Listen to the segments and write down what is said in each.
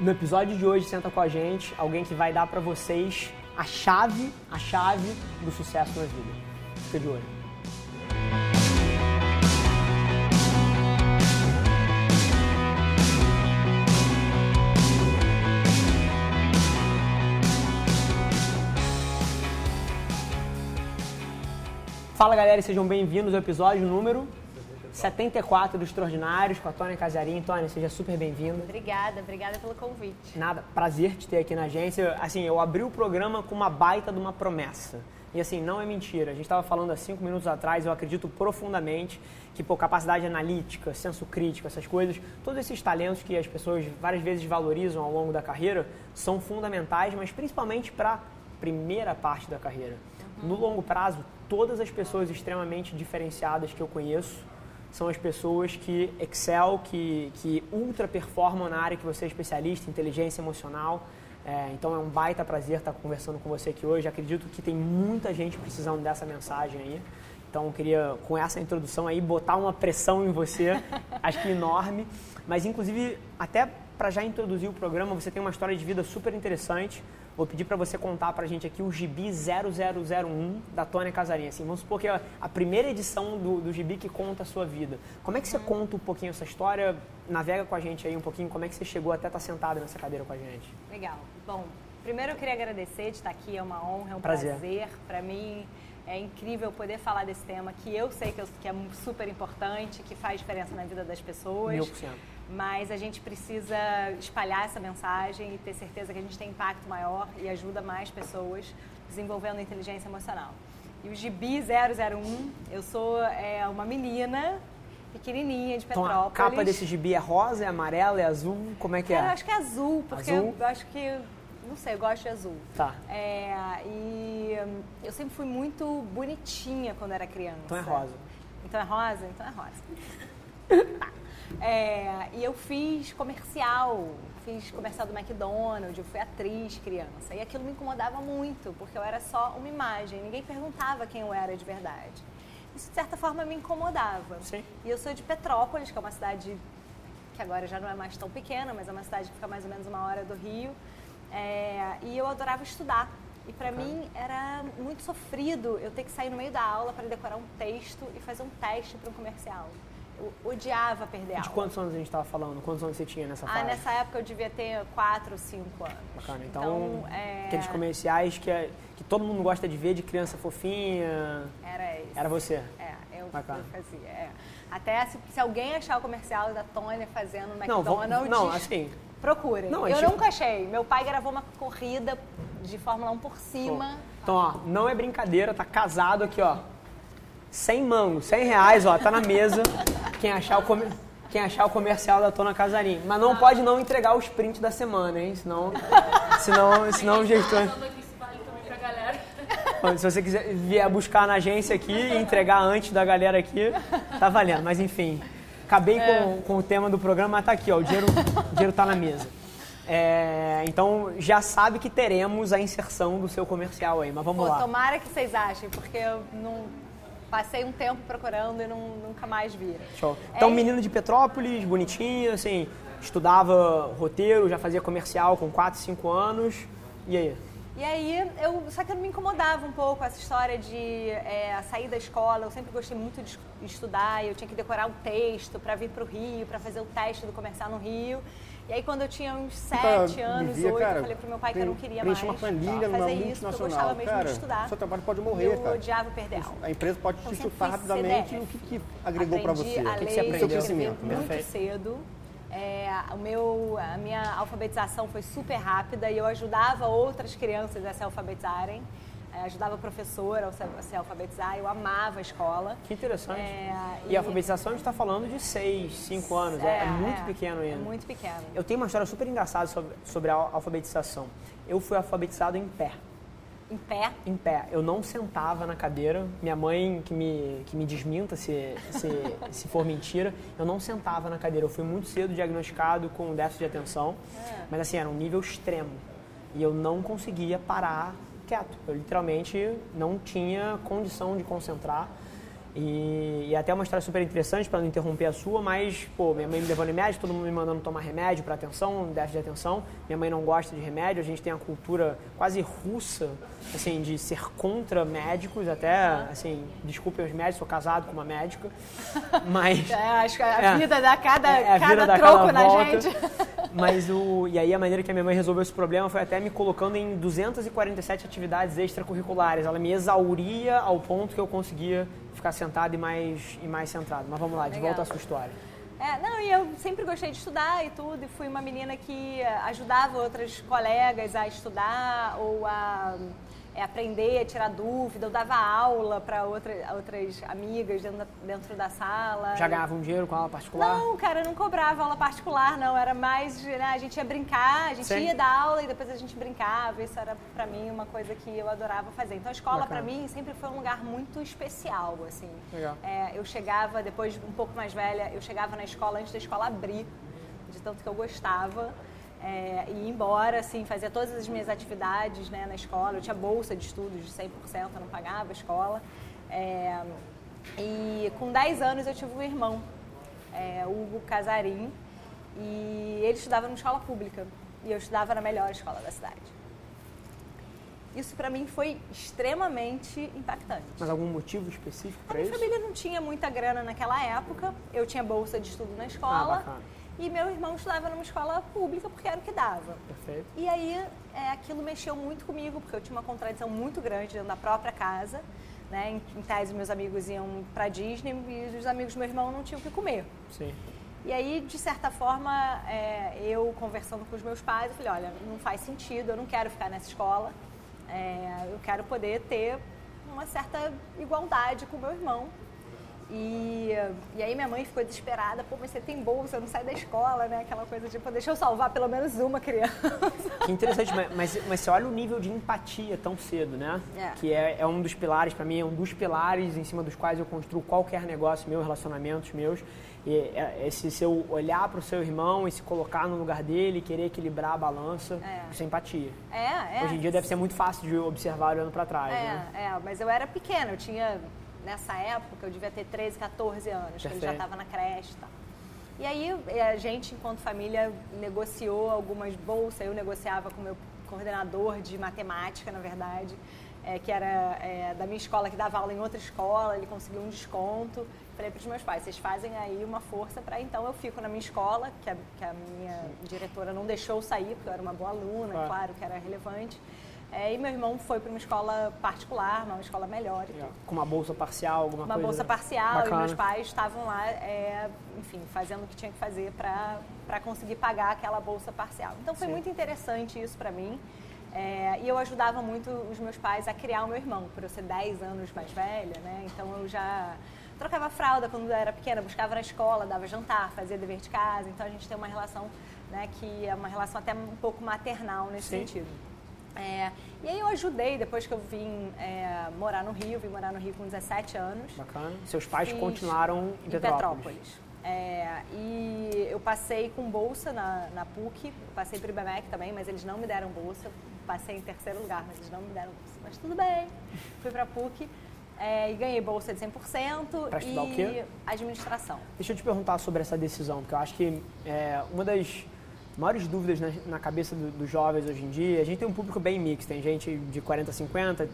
No episódio de hoje, senta com a gente alguém que vai dar pra vocês a chave do sucesso na vida. Fica de olho. Fala, galera, e sejam bem-vindos ao episódio número 74 do Extraordinários, com a Tônia Casearim. Tônia, seja super bem-vinda. Obrigada pelo convite. Nada, prazer te ter aqui na agência. Assim, eu abri o programa com uma baita de uma promessa. E assim, não é mentira. A gente estava falando há 5 minutos atrás, eu acredito profundamente que, pô, capacidade analítica, senso crítico, essas coisas, todos esses talentos que as pessoas várias vezes valorizam ao longo da carreira, são fundamentais, mas principalmente para a primeira parte da carreira. No longo prazo, todas as pessoas extremamente diferenciadas que eu conheço são as pessoas que excel, que ultra performam na área que você é especialista, inteligência emocional. Então é um baita prazer estar conversando com você aqui hoje. Acredito que tem muita gente precisando dessa mensagem aí. Então eu queria, com essa introdução aí, botar uma pressão em você, acho que enorme. Mas inclusive, até para já introduzir o programa, você tem uma história de vida super interessante. Vou pedir para você contar para a gente aqui o Gibi 0001 da Tônia Casearim. Assim, vamos supor que é a primeira edição do Gibi que conta a sua vida. Como é que você conta um pouquinho essa história? Navega com a gente aí um pouquinho. Como é que você chegou até estar sentada nessa cadeira com a gente? Legal. Bom, primeiro eu queria agradecer de estar aqui. É uma honra, é um prazer. Para mim é incrível poder falar desse tema que eu sei que é super importante, que faz diferença na vida das pessoas. 1000%. Mas a gente precisa espalhar essa mensagem e ter certeza que a gente tem impacto maior e ajuda mais pessoas desenvolvendo inteligência emocional. E o Gibi 001, eu sou uma menina pequenininha de Petrópolis. Então, a capa desse gibi é rosa, é amarela, é azul? Como é que é? Eu acho que é azul, porque azul? Eu acho que... Não sei, eu gosto de azul. Tá. E eu sempre fui muito bonitinha quando era criança. Então é rosa. Então é rosa. Tá. E eu fiz comercial do McDonald's, eu fui atriz criança. E aquilo me incomodava muito, porque eu era só uma imagem, ninguém perguntava quem eu era de verdade. Isso, de certa forma, me incomodava. Sim. E eu sou de Petrópolis, que é uma cidade que agora já não é mais tão pequena, mas é uma cidade que fica mais ou menos 1 hora do Rio. E eu adorava estudar. E pra mim era muito sofrido eu ter que sair no meio da aula para decorar um texto e fazer um teste para um comercial. Eu odiava perder aula. De quantos anos a gente estava falando? Quantos anos você tinha nessa fase? Nessa época eu devia ter 4 ou 5 anos. Bacana. Então aqueles comerciais que todo mundo gosta de ver, de criança fofinha. Era isso. Era você. Eu fazia. Até se alguém achar o comercial da Tônia fazendo McDonald's... Não, assim... Procurem. Eu nunca achei. Meu pai gravou uma corrida de Fórmula 1 por cima. Então, ó, não é brincadeira, tá casado aqui, ó. 100 mangos, R$100, ó, tá na mesa. Quem achar o comercial da Tônia Casearim. Mas não pode não entregar os prints da semana, hein? Senão o gestor... Se você quiser vier buscar na agência aqui e entregar antes da galera aqui, tá valendo. Mas enfim, acabei com o tema do programa, mas tá aqui, ó, o dinheiro tá na mesa. Então já sabe que teremos a inserção do seu comercial aí, mas vamos lá. Tomara que vocês achem, porque eu não... Passei um tempo procurando e nunca mais vi. Show. Então, menino de Petrópolis, bonitinho, assim, estudava roteiro, já fazia comercial com 4, 5 anos. E aí? Só que eu me incomodava um pouco essa história de sair da escola. Eu sempre gostei muito de estudar e eu tinha que decorar um texto para vir para o Rio, para fazer o teste do comercial no Rio. E aí, quando eu tinha uns 7 anos, 8, eu falei pro meu pai que eu não queria mais uma planilha, fazer isso, porque eu gostava mesmo de estudar. Seu trabalho pode morrer, eu odiava perder aula. A empresa pode te chutar rapidamente o que agregou para você. O que você aprendeu? Muito cedo. A minha alfabetização foi super rápida e eu ajudava outras crianças a se alfabetizarem. Ajudava a professora a se alfabetizar, eu amava a escola. Que interessante. E a alfabetização a gente está falando de 6, 5 anos, é muito pequeno ainda. É muito pequeno. Eu tenho uma história super engraçada sobre a alfabetização. Eu fui alfabetizado em pé. Em pé? Em pé. Eu não sentava na cadeira. Minha mãe, que me desminta se for mentira, eu não sentava na cadeira. Eu fui muito cedo diagnosticado com déficit de atenção, mas assim, era um nível extremo. E eu não conseguia parar quieto. Eu literalmente não tinha condição de concentrar. E até uma história super interessante, para não interromper a sua, mas, pô, minha mãe me levando remédio, todo mundo me mandando tomar remédio para atenção, déficit de atenção. Minha mãe não gosta de remédio, a gente tem a cultura quase russa, assim, de ser contra médicos, até, assim, desculpem os médicos, sou casado com uma médica, mas... acho que a vida dá cada troco na gente. Mas e aí a maneira que a minha mãe resolveu esse problema foi até me colocando em 247 atividades extracurriculares. Ela me exauria ao ponto que eu conseguia ficar sentado e mais centrado. Mas vamos lá, de volta à sua história. E eu sempre gostei de estudar e tudo, e fui uma menina que ajudava outras colegas a estudar ou a aprender, a tirar dúvida. Eu dava aula para outras amigas dentro da sala. Já ganhava um dinheiro com aula particular? Não, cara, eu não cobrava aula particular, não. Era mais, né, a gente ia brincar, a gente ia dar aula e depois a gente brincava. Isso era, para mim, uma coisa que eu adorava fazer. Então, a escola, para mim, sempre foi um lugar muito especial, assim. Legal. Eu chegava, depois, um pouco mais velha, eu chegava na escola antes da escola abrir, de tanto que eu gostava. E ia embora, assim, fazia todas as minhas atividades, né, na escola. Eu tinha bolsa de estudos de 100%, eu não pagava a escola. E com 10 anos eu tive um irmão, Hugo Casearim, e ele estudava numa escola pública. E eu estudava na melhor escola da cidade. Isso pra mim foi extremamente impactante. Mas algum motivo específico pra isso? A minha família não tinha muita grana naquela época. Eu tinha bolsa de estudo na escola. Bacana. E meu irmão estudava numa escola pública porque era o que dava. Perfeito. E aí aquilo mexeu muito comigo, porque eu tinha uma contradição muito grande dentro da própria casa, né? Em tese, meus amigos iam pra Disney e os amigos do meu irmão não tinham o que comer. Sim. E aí, de certa forma, eu conversando com os meus pais, eu falei, olha, não faz sentido, eu não quero ficar nessa escola, eu quero poder ter uma certa igualdade com o meu irmão. E aí minha mãe ficou desesperada, pô, mas você tem bolsa, não sai da escola, né? Aquela coisa de, pô, deixa eu salvar pelo menos uma criança. Que interessante, mas você olha o nível de empatia tão cedo, né? Que é um dos pilares, pra mim, é um dos pilares em cima dos quais eu construo qualquer negócio meu, relacionamentos meus. E esse seu olhar pro seu irmão e se colocar no lugar dele, querer equilibrar a balança, isso é empatia. Hoje em dia deve ser muito fácil de observar olhando pra trás, né? Mas eu era pequena, eu tinha... Nessa época, eu devia ter 13, 14 anos, que ele já estava na creche e tal. E aí, a gente, enquanto família, negociou algumas bolsas. Eu negociava com o meu coordenador de matemática, na verdade, que era da minha escola, que dava aula em outra escola. Ele conseguiu um desconto. Falei para os meus pais, vocês fazem aí uma força para... Então, eu fico na minha escola, que a minha diretora não deixou sair, porque eu era uma boa aluna, claro que era relevante. E meu irmão foi para uma escola particular, uma escola melhor. Com uma bolsa parcial, alguma coisa? Uma bolsa parcial. Bacana. E meus pais estavam lá, enfim, fazendo o que tinha que fazer para conseguir pagar aquela bolsa parcial. Então foi muito interessante isso para mim. E eu ajudava muito os meus pais a criar o meu irmão, por eu ser 10 anos mais velha, né? Então eu já trocava fralda quando eu era pequena, buscava na escola, dava jantar, fazia dever de casa. Então a gente tem uma relação, né, que é uma relação até um pouco maternal nesse sentido. E aí eu ajudei, depois que eu vim morar no Rio com 17 anos. Bacana. Seus pais continuaram em Petrópolis. E eu passei com bolsa na PUC, eu passei para o IBMEC também, mas eles não me deram bolsa. Passei em terceiro lugar, mas eles não me deram bolsa. Mas tudo bem, fui para a PUC. E ganhei bolsa de 100%. Pra estudar o quê? Administração. Deixa eu te perguntar sobre essa decisão, porque eu acho que uma das... maiores dúvidas na cabeça dos jovens hoje em dia. A gente tem um público bem mix, tem gente de 40 a 50,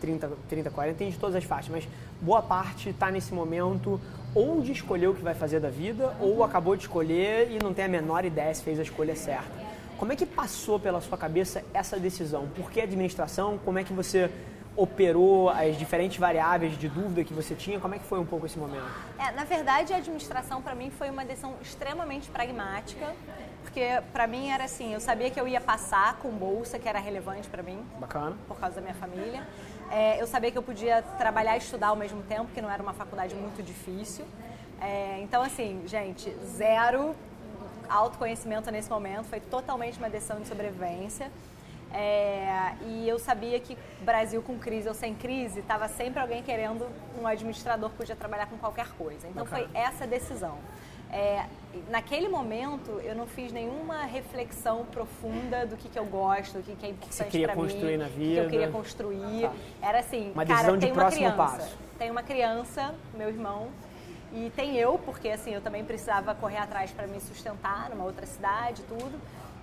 30 a 40, tem de todas as faixas, mas boa parte está nesse momento ou de escolher o que vai fazer da vida, ou acabou de escolher e não tem a menor ideia se fez a escolha certa. Como é que passou pela sua cabeça essa decisão? Por que administração? Como é que você operou as diferentes variáveis de dúvida que você tinha? Como é que foi um pouco esse momento? Na verdade, a administração para mim foi uma decisão extremamente pragmática, porque para mim era assim, eu sabia que eu ia passar com bolsa, que era relevante para mim. Bacana. Por causa da minha família. Eu sabia que eu podia trabalhar e estudar ao mesmo tempo, que não era uma faculdade muito difícil. Então assim, gente, zero autoconhecimento nesse momento, foi totalmente uma decisão de sobrevivência. E eu sabia que Brasil com crise ou sem crise, estava sempre alguém querendo um administrador que podia trabalhar com qualquer coisa. Então foi essa decisão. Naquele momento, eu não fiz nenhuma reflexão profunda do que eu gosto, do que é importante para mim, do que eu queria construir na vida. Era assim, uma decisão de próximo passo. tem uma criança, meu irmão, e tem eu, porque assim, eu também precisava correr atrás para me sustentar numa outra cidade e tudo.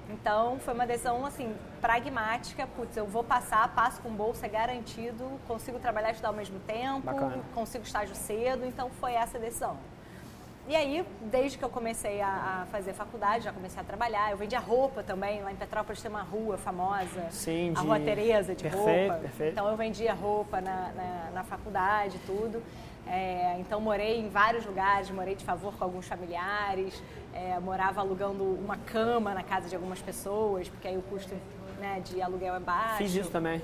Então, foi uma decisão, assim, pragmática. Putz, eu vou passar, passo com bolsa, é garantido, consigo trabalhar e estudar ao mesmo tempo, bacana, consigo estágio cedo. Então, foi essa a decisão. E aí, desde que eu comecei a fazer faculdade, já comecei a trabalhar. Eu vendia roupa também. Lá em Petrópolis tem uma rua famosa, sim, a Rua Tereza, de perfeito, roupa. Perfeito. Então, eu vendia roupa na faculdade e tudo. Então, morei em vários lugares, morei de favor com alguns familiares, morava alugando uma cama na casa de algumas pessoas, porque aí o custo, né, de aluguel é baixo. Fiz isso também.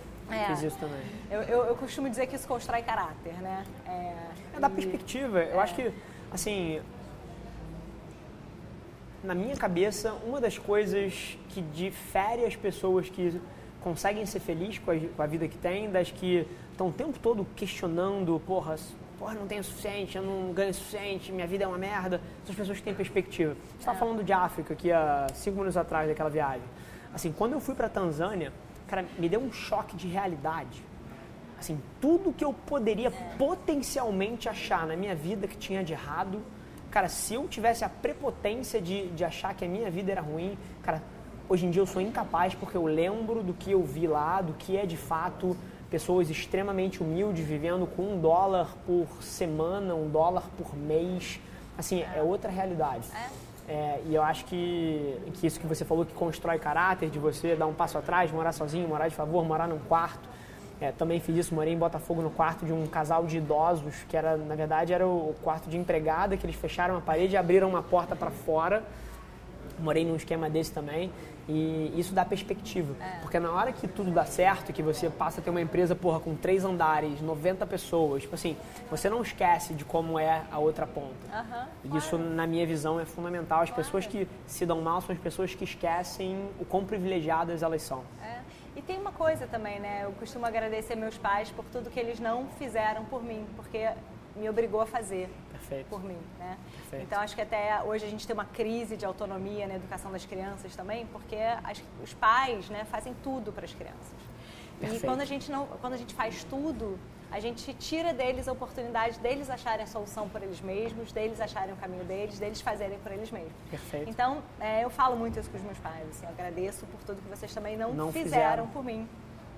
Fiz isso também. Eu costumo dizer que isso constrói caráter, né? Da perspectiva, eu acho que, assim, na minha cabeça, uma das coisas que difere as pessoas que conseguem ser felizes com a vida que têm, das que estão o tempo todo questionando, porra, não tenho o suficiente, eu não ganho o suficiente, minha vida é uma merda. Essas pessoas que têm perspectiva. Você estava falando de África, que há 5 anos atrás, daquela viagem. Assim, quando eu fui para Tanzânia, cara, me deu um choque de realidade. Assim, tudo que eu poderia potencialmente achar na minha vida que tinha de errado, cara, se eu tivesse a prepotência de achar que a minha vida era ruim, cara, hoje em dia eu sou incapaz, porque eu lembro do que eu vi lá, do que é de fato... Pessoas extremamente humildes, vivendo com $1 por semana, $1 por mês. Assim, é outra realidade. E eu acho que isso que você falou, que constrói caráter, de você dar um passo atrás, morar sozinho, morar de favor, morar num quarto. Também fiz isso, morei em Botafogo no quarto de um casal de idosos, que era, na verdade, era o quarto de empregada, que eles fecharam a parede e abriram uma porta para fora. Morei num esquema desse também, e isso dá perspectiva. Porque na hora que tudo dá certo, que você passa a ter uma empresa, porra, com 3 andares, 90 pessoas, tipo assim, você não esquece de como é a outra ponta. E isso, na minha visão, é fundamental. As pessoas que se dão mal são as pessoas que esquecem o quão privilegiadas elas são. E tem uma coisa também, né? Eu costumo agradecer meus pais por tudo que eles não fizeram por mim, porque me obrigou a fazer. Perfeito. Por mim, né? Perfeito. Então, acho que até hoje a gente tem uma crise de autonomia na educação das crianças também, porque os pais, né, fazem tudo para as crianças. Perfeito. E quando a gente faz tudo, a gente tira deles a oportunidade deles acharem a solução por eles mesmos, deles acharem o caminho deles, deles fazerem por eles mesmos. Perfeito. Então, eu falo muito isso com os meus pais, assim, eu agradeço por tudo que vocês também não fizeram por mim,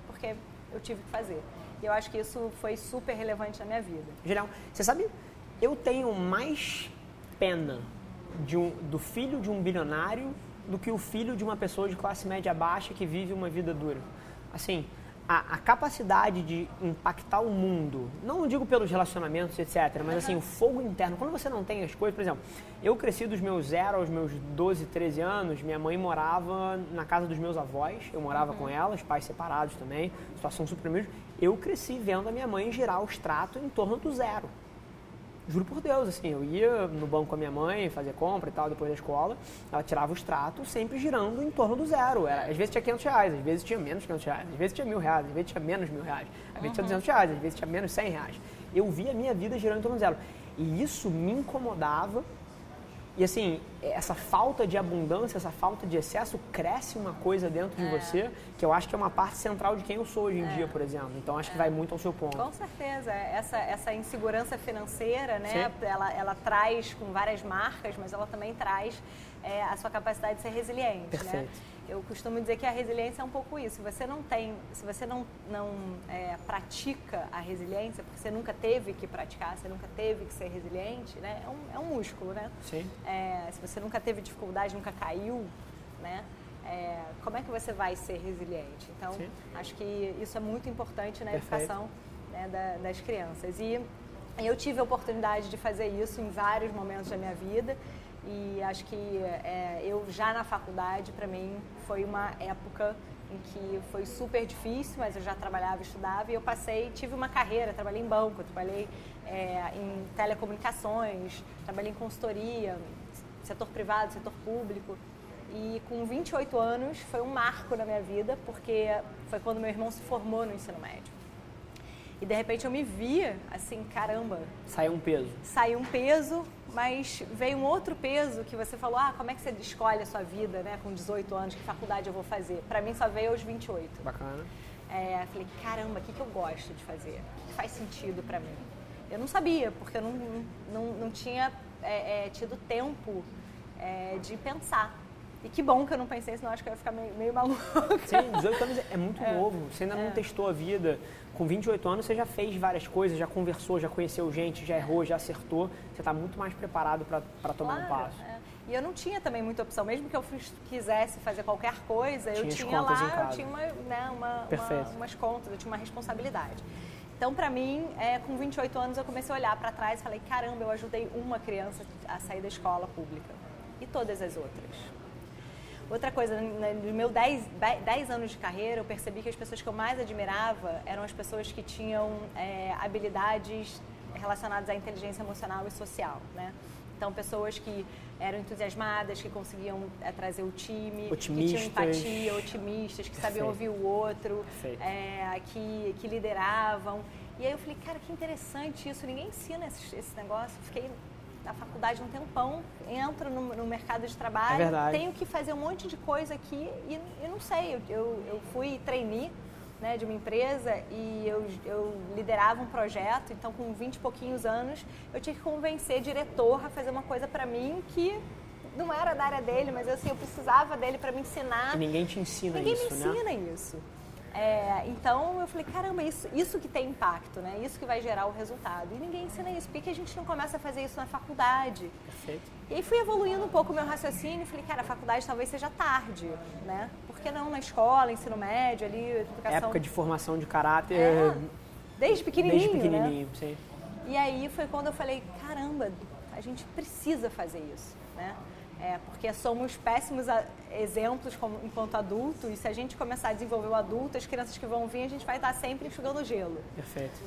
porque eu tive que fazer. E eu acho que isso foi super relevante na minha vida. Geral, você sabe... Eu tenho mais pena do filho de um bilionário do que o filho de uma pessoa de classe média baixa que vive uma vida dura. Assim, a capacidade de impactar o mundo, não digo pelos relacionamentos, etc., mas assim, o fogo interno. Quando você não tem as coisas, por exemplo, eu cresci dos meus 0 aos meus 12, 13 anos, minha mãe morava na casa dos meus avós, eu morava com ela, os pais separados também, situação super humilde. Eu cresci vendo a minha mãe girar o extrato em torno do zero. Juro por Deus, assim, eu ia no banco com a minha mãe, fazer compra e tal, depois da escola, ela tirava o extrato, sempre girando em torno do zero. Às vezes tinha R$500, às vezes tinha menos R$500, às vezes tinha R$1.000, às vezes tinha menos R$1.000, às vezes tinha R$200, às vezes tinha menos R$100. Eu via a minha vida girando em torno do zero. E isso me incomodava. E assim, essa falta de abundância, essa falta de excesso, cresce uma coisa dentro de você, que eu acho que é uma parte central de quem eu sou hoje em dia, por exemplo. Então, acho que vai muito ao seu ponto. Com certeza. Essa insegurança financeira, né, ela traz com várias marcas, mas ela também traz a sua capacidade de ser resiliente. Perfeito. Né? Eu costumo dizer que a resiliência é um pouco isso. Se você não pratica a resiliência, porque você nunca teve que praticar, você nunca teve que ser resiliente, né? É um músculo, né? Sim. Se você nunca teve dificuldade, nunca caiu, né? Como é que você vai ser resiliente? Então, sim, acho que isso é muito importante na educação, né, das crianças. E eu tive a oportunidade de fazer isso em vários momentos da minha vida. E acho que eu já na faculdade, para mim, foi uma época em que foi super difícil, mas eu já trabalhava, estudava, e eu tive uma carreira, trabalhei em banco, trabalhei em telecomunicações, trabalhei em consultoria, setor privado, setor público. E com 28 anos foi um marco na minha vida, porque foi quando meu irmão se formou no ensino médio. E de repente eu me via assim, caramba... Saiu um peso. Saiu um peso, mas veio um outro peso que você falou, como é que você escolhe a sua vida, né? Com 18 anos, que faculdade eu vou fazer? Pra mim só veio aos 28. Bacana. Falei, caramba, o que eu gosto de fazer? O que faz sentido pra mim? Eu não sabia, porque eu não tinha tido tempo de pensar. E que bom que eu não pensei, senão acho que eu ia ficar meio maluca. Sim, 18 anos é muito novo, você ainda não testou a vida. Com 28 anos você já fez várias coisas, já conversou, já conheceu gente, já errou, já acertou. Você está muito mais preparado para tomar um passo. É. E eu não tinha também muita opção, mesmo que eu quisesse fazer qualquer coisa, eu tinha lá, eu tinha umas contas, eu tinha uma responsabilidade. Então, para mim, com 28 anos eu comecei a olhar para trás e falei, caramba, eu ajudei uma criança a sair da escola pública e todas as outras. Outra coisa, nos meus 10 anos de carreira, eu percebi que as pessoas que eu mais admirava eram as pessoas que tinham habilidades relacionadas à inteligência emocional e social, né? Então, pessoas que eram entusiasmadas, que conseguiam trazer o time, otimistas, que tinham empatia, otimistas, que sabiam ouvir o outro, que lideravam. E aí eu falei, cara, que interessante isso, ninguém ensina esse negócio. Fiquei na faculdade um tempão, entro no mercado de trabalho, tenho que fazer um monte de coisa aqui e eu não sei. Eu fui trainee, né, de uma empresa e eu liderava um projeto, então com 20 e pouquinhos anos eu tinha que convencer o diretor a fazer uma coisa para mim que não era da área dele, mas assim, eu precisava dele para me ensinar. E ninguém te ensina isso, né? Ninguém me ensina isso. Então eu falei, caramba, isso que tem impacto, né? Isso que vai gerar o resultado. E ninguém ensina isso. Por que a gente não começa a fazer isso na faculdade? Perfeito. E aí fui evoluindo um pouco o meu raciocínio e falei, cara, a faculdade talvez seja tarde, né? Por que não na escola, ensino médio, ali, educação... Época de formação de caráter... desde pequenininho, né? Sim. E aí foi quando eu falei, caramba, a gente precisa fazer isso, né? Porque somos péssimos exemplos enquanto adultos, e se a gente começar a desenvolver o adulto, as crianças que vão vir, a gente vai estar sempre enxugando gelo. Perfeito.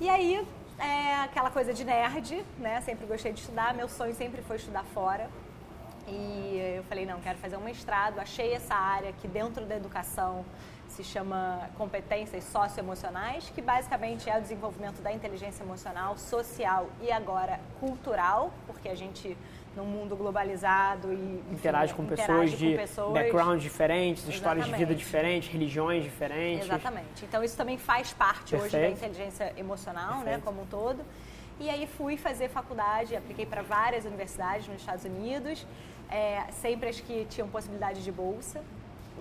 E aí, aquela coisa de nerd, né? Sempre gostei de estudar, meu sonho sempre foi estudar fora. E eu falei, não, quero fazer um mestrado, achei essa área que dentro da educação se chama competências socioemocionais, que basicamente é o desenvolvimento da inteligência emocional, social e agora cultural, porque a gente, num mundo globalizado, e interage com pessoas de backgrounds diferentes, histórias de vida diferentes, religiões diferentes. Exatamente. Então isso também faz parte hoje da inteligência emocional, né, como um todo. E aí fui fazer faculdade, apliquei para várias universidades nos Estados Unidos, sempre as que tinham possibilidade de bolsa.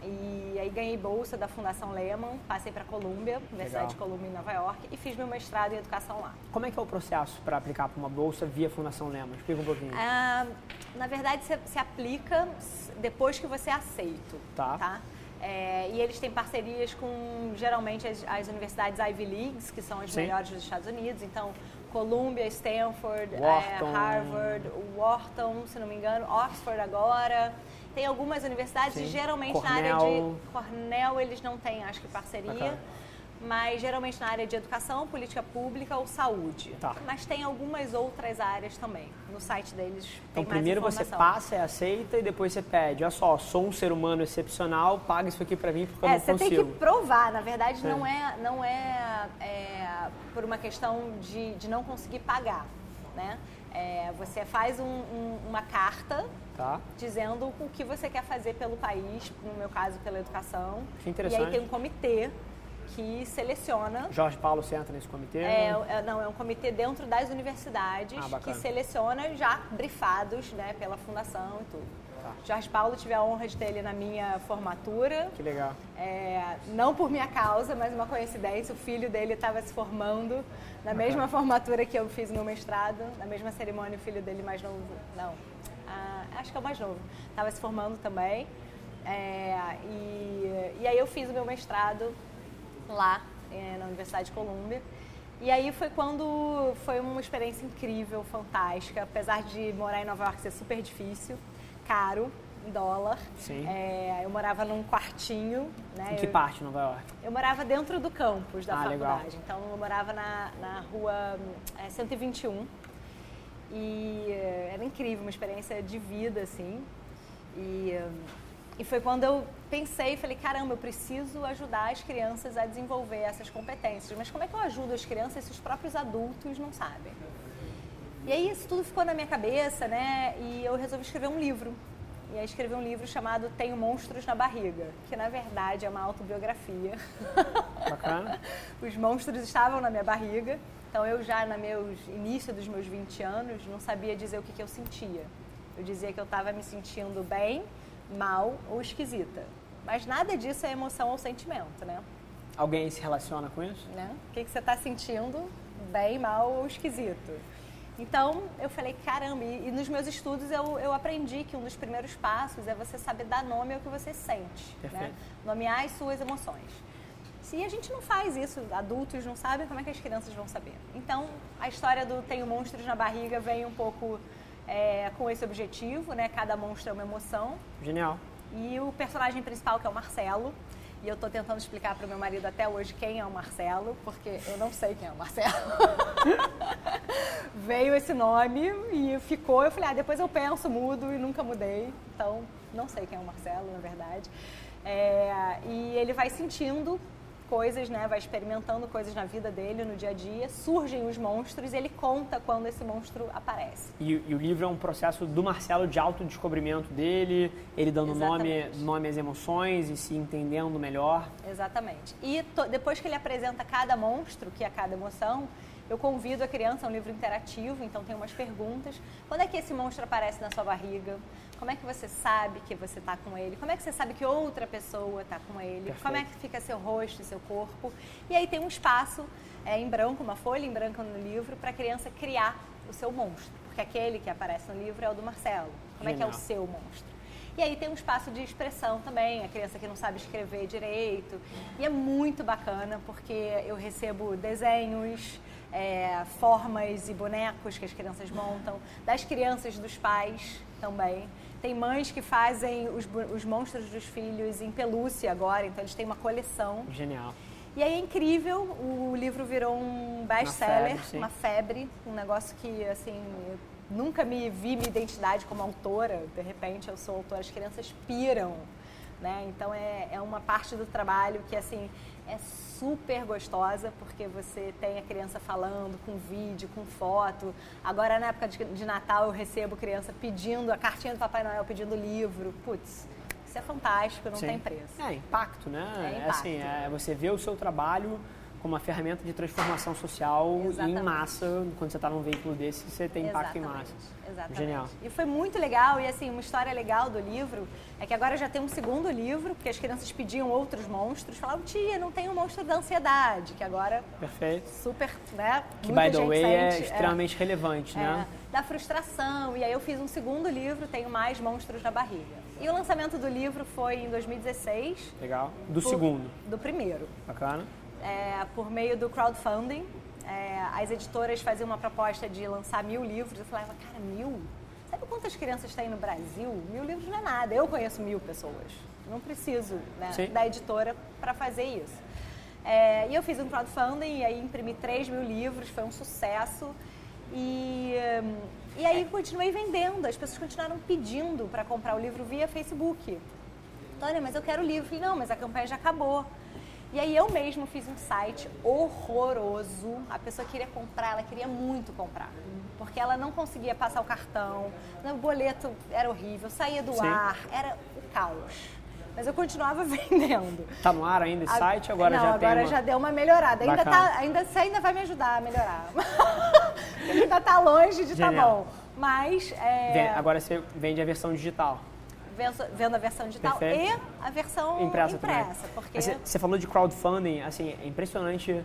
E aí ganhei bolsa da Fundação Lemann, passei para a Columbia, Universidade de Columbia em Nova York, e fiz meu mestrado em educação lá. Como é que é o processo para aplicar para uma bolsa via Fundação Lemann? Explica um pouquinho. Na verdade, se aplica depois que você é aceito. Tá? E eles têm parcerias com, geralmente, as universidades Ivy Leagues, que são as melhores dos Estados Unidos. Então, Columbia, Stanford, Harvard, Wharton, se não me engano, Oxford agora. Tem algumas universidades, e geralmente Cornell. Na área de Cornell eles não têm, acho que, parceria. Mas geralmente na área de educação, política pública ou saúde. Mas tem algumas outras áreas também. No site deles tem mais informação. Então primeiro você passa, aceita e depois você pede. Olha só, sou um ser humano excepcional, paga isso aqui pra mim porque eu não consigo. Você tem que provar. Na verdade não é por uma questão de não conseguir pagar, né? Você faz uma carta dizendo o que você quer fazer pelo país, no meu caso pela educação. Que interessante. E aí tem um comitê que seleciona... Jorge Paulo, você entra nesse comitê? Não, é um comitê dentro das universidades que seleciona já brifados, né, pela fundação e tudo. Jorge Paulo, tive a honra de ter ele na minha formatura. Que legal. Não por minha causa, mas uma coincidência, o filho dele estava se formando na mesma formatura que eu fiz no mestrado, na mesma cerimônia o filho dele mais novo, acho que é o mais novo, estava se formando também. E aí eu fiz o meu mestrado lá na Universidade de Columbia. E aí foi quando foi uma experiência incrível, fantástica, apesar de morar em Nova York ser super difícil, caro, em dólar. Sim. Eu morava num quartinho, né? Em que parte de Nova York? Eu morava dentro do campus da faculdade. Legal. Então eu morava na rua 121 e era incrível, uma experiência de vida, assim. E foi quando eu pensei, falei, caramba, eu preciso ajudar as crianças a desenvolver essas competências. Mas como é que eu ajudo as crianças se os próprios adultos não sabem? E aí isso tudo ficou na minha cabeça, né? E eu resolvi escrever um livro. E aí escrevi um livro chamado Tenho Monstros na Barriga, que na verdade é uma autobiografia. Bacana. Os monstros estavam na minha barriga. Então, eu já, no início dos meus 20 anos, não sabia dizer o que eu sentia. Eu dizia que eu estava me sentindo bem, mal ou esquisita. Mas nada disso é emoção ou sentimento, né? Alguém se relaciona com isso? Né? O que você está sentindo? Bem, mal ou esquisito? Então, eu falei, caramba, e nos meus estudos eu aprendi que um dos primeiros passos é você saber dar nome ao que você sente. Né? Nomear as suas emoções. Se a gente não faz isso, adultos não sabem, como é que as crianças vão saber? Então, a história do Tenho Monstros na Barriga vem um pouco com esse objetivo, né? Cada monstro é uma emoção. Genial. E o personagem principal, que é o Marcelo, e eu tô tentando explicar pro meu marido até hoje quem é o Marcelo, porque eu não sei quem é o Marcelo. Veio esse nome e ficou, eu falei, ah, depois eu penso, mudo, e nunca mudei. Então, não sei quem é o Marcelo, na verdade. E ele vai sentindo coisas, né, vai experimentando coisas na vida dele, no dia a dia, surgem os monstros e ele conta quando esse monstro aparece. E o livro é um processo do Marcelo de autodescobrimento dele, ele dando nome às emoções e se entendendo melhor. Exatamente. E depois que ele apresenta cada monstro, que é cada emoção, eu convido a criança, é um livro interativo, então tem umas perguntas. Quando é que esse monstro aparece na sua barriga? Como é que você sabe que você está com ele? Como é que você sabe que outra pessoa está com ele? Perfeito. Como é que fica seu rosto, seu corpo? E aí tem um espaço em branco, uma folha em branco no livro, para a criança criar o seu monstro. Porque aquele que aparece no livro é o do Marcelo. Como Genial. É que é o seu monstro? E aí tem um espaço de expressão também, a criança que não sabe escrever direito. E é muito bacana, porque eu recebo desenhos, formas e bonecos que as crianças montam, das crianças, dos pais também. Tem mães que fazem os monstros dos filhos em pelúcia agora, então eles têm uma coleção. Genial. E aí é incrível, o livro virou um best-seller, uma febre, um negócio que, assim, nunca me vi minha identidade como autora, de repente eu sou autora, as crianças piram, né? Então é uma parte do trabalho que, assim, é super gostosa, porque você tem a criança falando com vídeo, com foto. Agora, na época de Natal, eu recebo criança pedindo a cartinha do Papai Noel, pedindo livro. Putz, isso é fantástico, não Sim. tem preço. É impacto, né? É impacto. Assim, você vê o seu trabalho como uma ferramenta de transformação social Exatamente. Em massa. Quando você está num veículo desse, você tem impacto Exatamente. Em massa. Exatamente. Genial. E foi muito legal. E, assim, uma história legal do livro é que agora já tem um segundo livro, porque as crianças pediam outros monstros. Falavam, tia, não tem um monstro da ansiedade, que agora Perfeito. Super, né? Que, by the way, é extremamente relevante, né? Da frustração. E aí eu fiz um segundo livro, Tenho Mais Monstros na Barriga. E o lançamento do livro foi em 2016. Legal. Do segundo? Do primeiro. Bacana. Por meio do crowdfunding, as editoras faziam uma proposta de lançar 1000 livros. Eu falava, cara, 1000? Sabe quantas crianças tem no Brasil? 1000 livros não é nada. Eu conheço 1000 pessoas. Não preciso, né, da editora para fazer isso. E eu fiz um crowdfunding e aí imprimi 3000 livros. Foi um sucesso. E aí continuei vendendo. As pessoas continuaram pedindo para comprar o livro via Facebook. Tônia, mas eu quero o livro. Eu falei, não, mas a campanha já acabou. E aí eu mesmo fiz um site horroroso, a pessoa queria comprar, ela queria muito comprar, porque ela não conseguia passar o cartão, o boleto era horrível, saía do Sim. ar, era o caos. Mas eu continuava vendendo. Tá no ar ainda esse site? Agora não, já agora tem já deu uma melhorada. Ainda você ainda vai me ajudar a melhorar. Ainda tá longe de Genial. Tá bom. Mas... Agora você vende a versão digital. Vendo a versão digital Perfeito. E a versão impressa porque... Você falou de crowdfunding, assim, é impressionante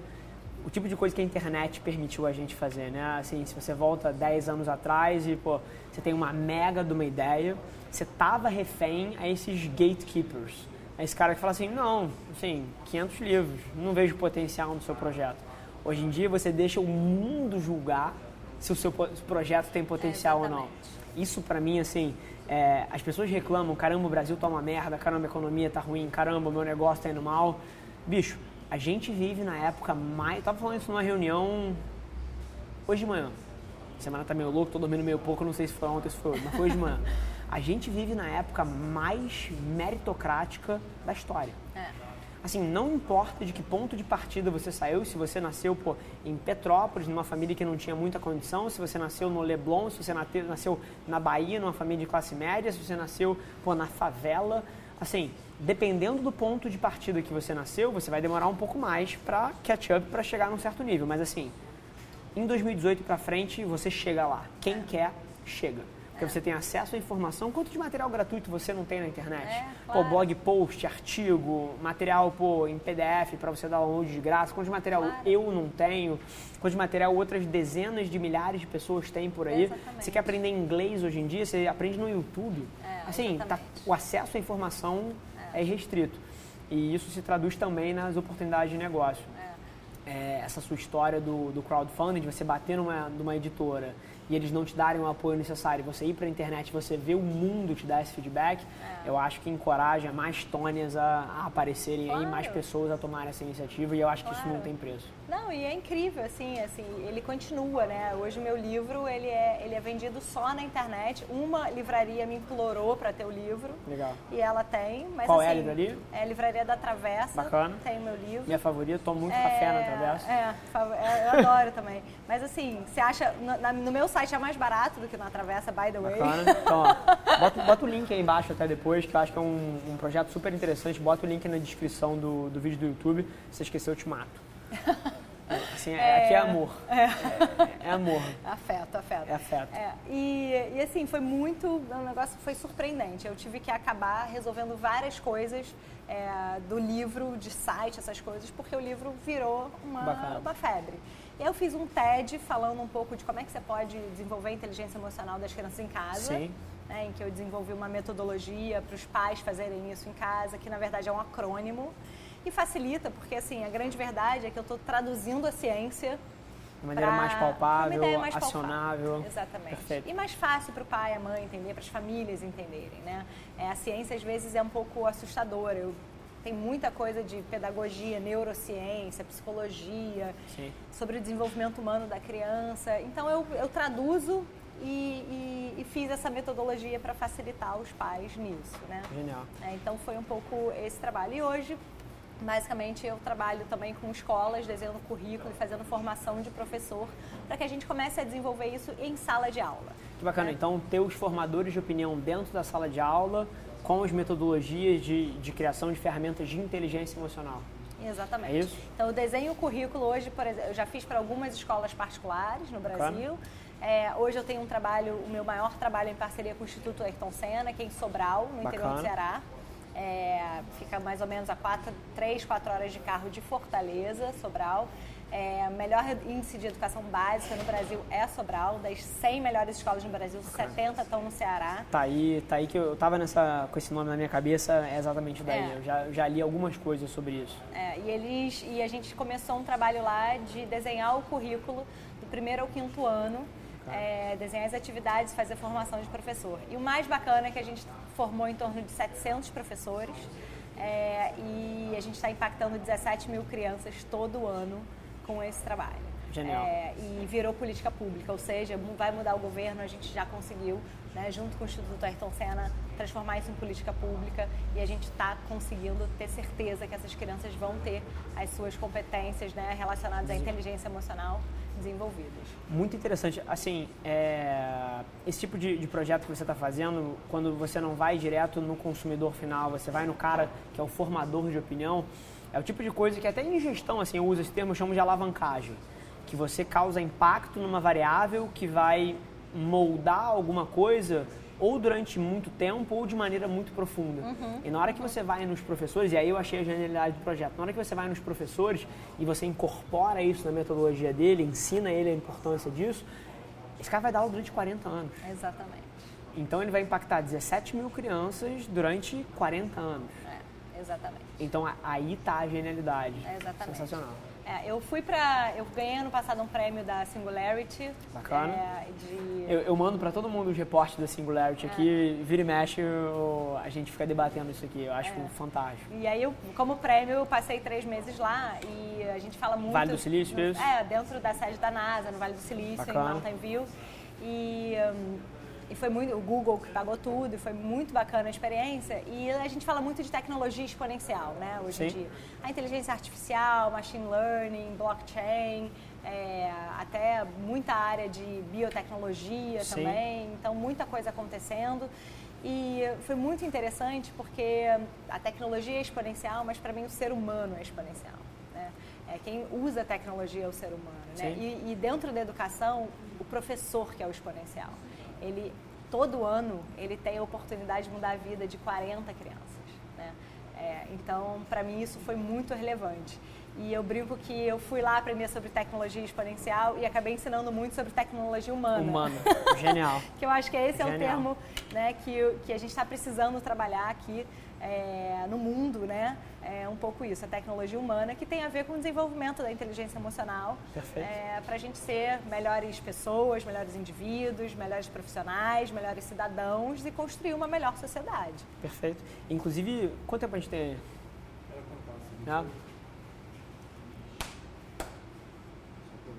o tipo de coisa que a internet permitiu a gente fazer, né? Assim, se você volta 10 anos atrás e, pô, você tem uma mega de uma ideia, você tava refém a esses gatekeepers, a esse cara que fala assim, não, assim, 500 livros, não vejo potencial no seu projeto. Hoje em dia você deixa o mundo julgar se o seu projeto tem potencial ou não. Isso pra mim, assim... as pessoas reclamam, caramba, o Brasil tá uma merda, caramba, a economia tá ruim, caramba, o meu negócio tá indo mal. Bicho, a gente vive na época mais... Eu tava falando isso numa reunião hoje de manhã. A semana tá meio louco, tô dormindo meio pouco, não sei se foi ontem, se foi hoje, mas foi hoje de manhã. A gente vive na época mais meritocrática da história. Assim, não importa de que ponto de partida você saiu, se você nasceu, pô, em Petrópolis, numa família que não tinha muita condição, se você nasceu no Leblon, se você nasceu na Bahia, numa família de classe média, se você nasceu, pô, na favela. Assim, dependendo do ponto de partida que você nasceu, você vai demorar um pouco mais pra catch up, pra chegar num certo nível. Mas assim, Em 2018 para frente, você chega lá. Quem quer, chega. Porque você tem acesso à informação. Quanto de material gratuito você não tem na internet? Claro. Pô, blog post, artigo, material em PDF para você download de graça. Quanto de material eu não tenho? Quanto de material outras dezenas de milhares de pessoas têm por aí? Exatamente. Você quer aprender inglês hoje em dia? Você aprende no YouTube. Assim, o acesso à informação é restrito. E isso se traduz também nas oportunidades de negócio. Essa sua história do crowdfunding, de você bater numa editora e eles não te darem o apoio necessário, você ir para a internet, você ver o mundo te dar esse feedback, eu acho que encoraja mais Tônias a aparecerem aí, mais pessoas a tomarem essa iniciativa, e eu acho que isso não tem preço. Não, e é incrível, assim, ele continua, né? Hoje o meu livro, ele é vendido só na internet. Uma livraria me implorou para ter o livro. Legal. E ela tem, mas qual é a livraria? É a livraria da Travessa. Bacana. Tem o meu livro. Minha favorita, tomo muito café na Travessa. Eu adoro também. Mas assim, você acha, no meu site é mais barato do que na Travessa, by the way. Bacana. Então, ó, bota o link aí embaixo até depois, que eu acho que é um projeto super interessante. Bota o link na descrição do vídeo do YouTube. Se esqueceu, eu te mato. Assim, aqui é amor. É amor. Afeto. É afeto. E assim, foi muito... O negócio foi surpreendente. Eu tive que acabar resolvendo várias coisas do livro, de site, essas coisas, porque o livro virou uma febre. Eu fiz um TED falando um pouco de como é que você pode desenvolver a inteligência emocional das crianças em casa. Sim. Né, em que eu desenvolvi uma metodologia para os pais fazerem isso em casa, que na verdade é um acrônimo. E facilita, porque assim, a grande verdade é que eu estou traduzindo a ciência de maneira mais palpável, acionável. Exatamente. Perfeito. E mais fácil para o pai e a mãe entender, para as famílias entenderem, né? A ciência às vezes é um pouco assustadora. Tem muita coisa de pedagogia, neurociência, psicologia, sobre o desenvolvimento humano da criança. Então eu traduzo e fiz essa metodologia para facilitar os pais nisso, né? Genial. Então foi um pouco esse trabalho. E hoje, basicamente, eu trabalho também com escolas, desenhando currículo e fazendo formação de professor para que a gente comece a desenvolver isso em sala de aula. Que bacana. Então, ter os formadores de opinião dentro da sala de aula com as metodologias de criação de ferramentas de inteligência emocional. Exatamente. É isso? Então, eu desenho o currículo hoje, por exemplo, eu já fiz para algumas escolas particulares no Brasil. Hoje eu tenho um trabalho, o meu maior trabalho em parceria com o Instituto Ayrton Senna, que é em Sobral, no interior do Ceará. Fica mais ou menos a 3, 4 horas de carro de Fortaleza, Sobral. Melhor índice de educação básica no Brasil é Sobral. Das 100 melhores escolas no Brasil, 70 estão no Ceará. Tá aí que eu tava com esse nome na minha cabeça, é exatamente daí. Eu já li algumas coisas sobre isso. E a gente começou um trabalho lá de desenhar o currículo do 1º ao 5º ano. Desenhar as atividades, fazer formação de professor. E o mais bacana é que a gente formou em torno de 700 professores e a gente está impactando 17 mil crianças todo ano com esse trabalho. Genial. E virou política pública, ou seja, vai mudar o governo, a gente já conseguiu, né, junto com o Instituto Ayrton Senna, transformar isso em política pública, e a gente está conseguindo ter certeza que essas crianças vão ter as suas competências, né, relacionadas à inteligência emocional desenvolvidas. Muito interessante. Assim, esse tipo de projeto que você está fazendo, quando você não vai direto no consumidor final, você vai no cara que é o formador de opinião, é o tipo de coisa que até em gestão, assim, eu uso esse termo, eu chamo de alavancagem, que você causa impacto numa variável que vai moldar alguma coisa ou durante muito tempo ou de maneira muito profunda. E na hora que você vai nos professores, e aí eu achei a genialidade do projeto, na hora que você vai nos professores e você incorpora isso na metodologia dele, ensina ele a importância disso, esse cara vai dar aula durante 40 anos. Exatamente. Então ele vai impactar 17 mil crianças durante 40 anos. Exatamente. Então aí está a genialidade. Exatamente. Sensacional. Eu ganhei ano passado um prêmio da Singularity. Bacana. Eu mando para todo mundo os reportes da Singularity aqui, vira e mexe, a gente fica debatendo isso aqui, eu acho fantástico. E aí, como prêmio, eu passei 3 meses lá e a gente fala muito... Vale do Silício, isso? Dentro da sede da NASA, no Vale do Silício, em Mountain View. E foi muito, o Google que pagou tudo, e foi muito bacana a experiência. E a gente fala muito de tecnologia exponencial, né, hoje em dia. A inteligência artificial, machine learning, blockchain, até muita área de biotecnologia também. Então, muita coisa acontecendo. E foi muito interessante porque a tecnologia é exponencial, mas para mim o ser humano é exponencial. Quem usa a tecnologia é o ser humano, né? E dentro da educação, o professor que é o exponencial. Ele, todo ano, ele tem a oportunidade de mudar a vida de 40 crianças, né? Então, para mim, isso foi muito relevante. E eu brinco que eu fui lá aprender sobre tecnologia exponencial e acabei ensinando muito sobre tecnologia humana. Humana, genial. Que eu acho que esse é o termo, né, que a gente está precisando trabalhar aqui no mundo, né? É um pouco isso, a tecnologia humana, que tem a ver com o desenvolvimento da inteligência emocional. Perfeito. Para a gente ser melhores pessoas, melhores indivíduos, melhores profissionais, melhores cidadãos e construir uma melhor sociedade. Perfeito. Inclusive, quanto tempo a gente tem?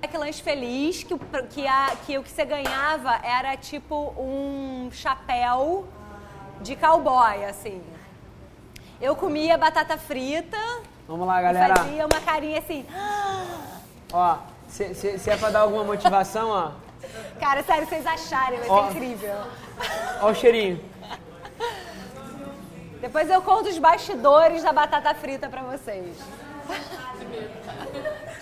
Que lanche feliz, que o que você ganhava era tipo um chapéu de cowboy, assim. Eu comia batata frita. Vamos lá, galera. E fazia uma carinha assim. Ó, se é pra dar alguma motivação, ó. Cara, sério, vocês acharem, vai ser incrível. Ó o cheirinho. Depois eu conto os bastidores da batata frita pra vocês.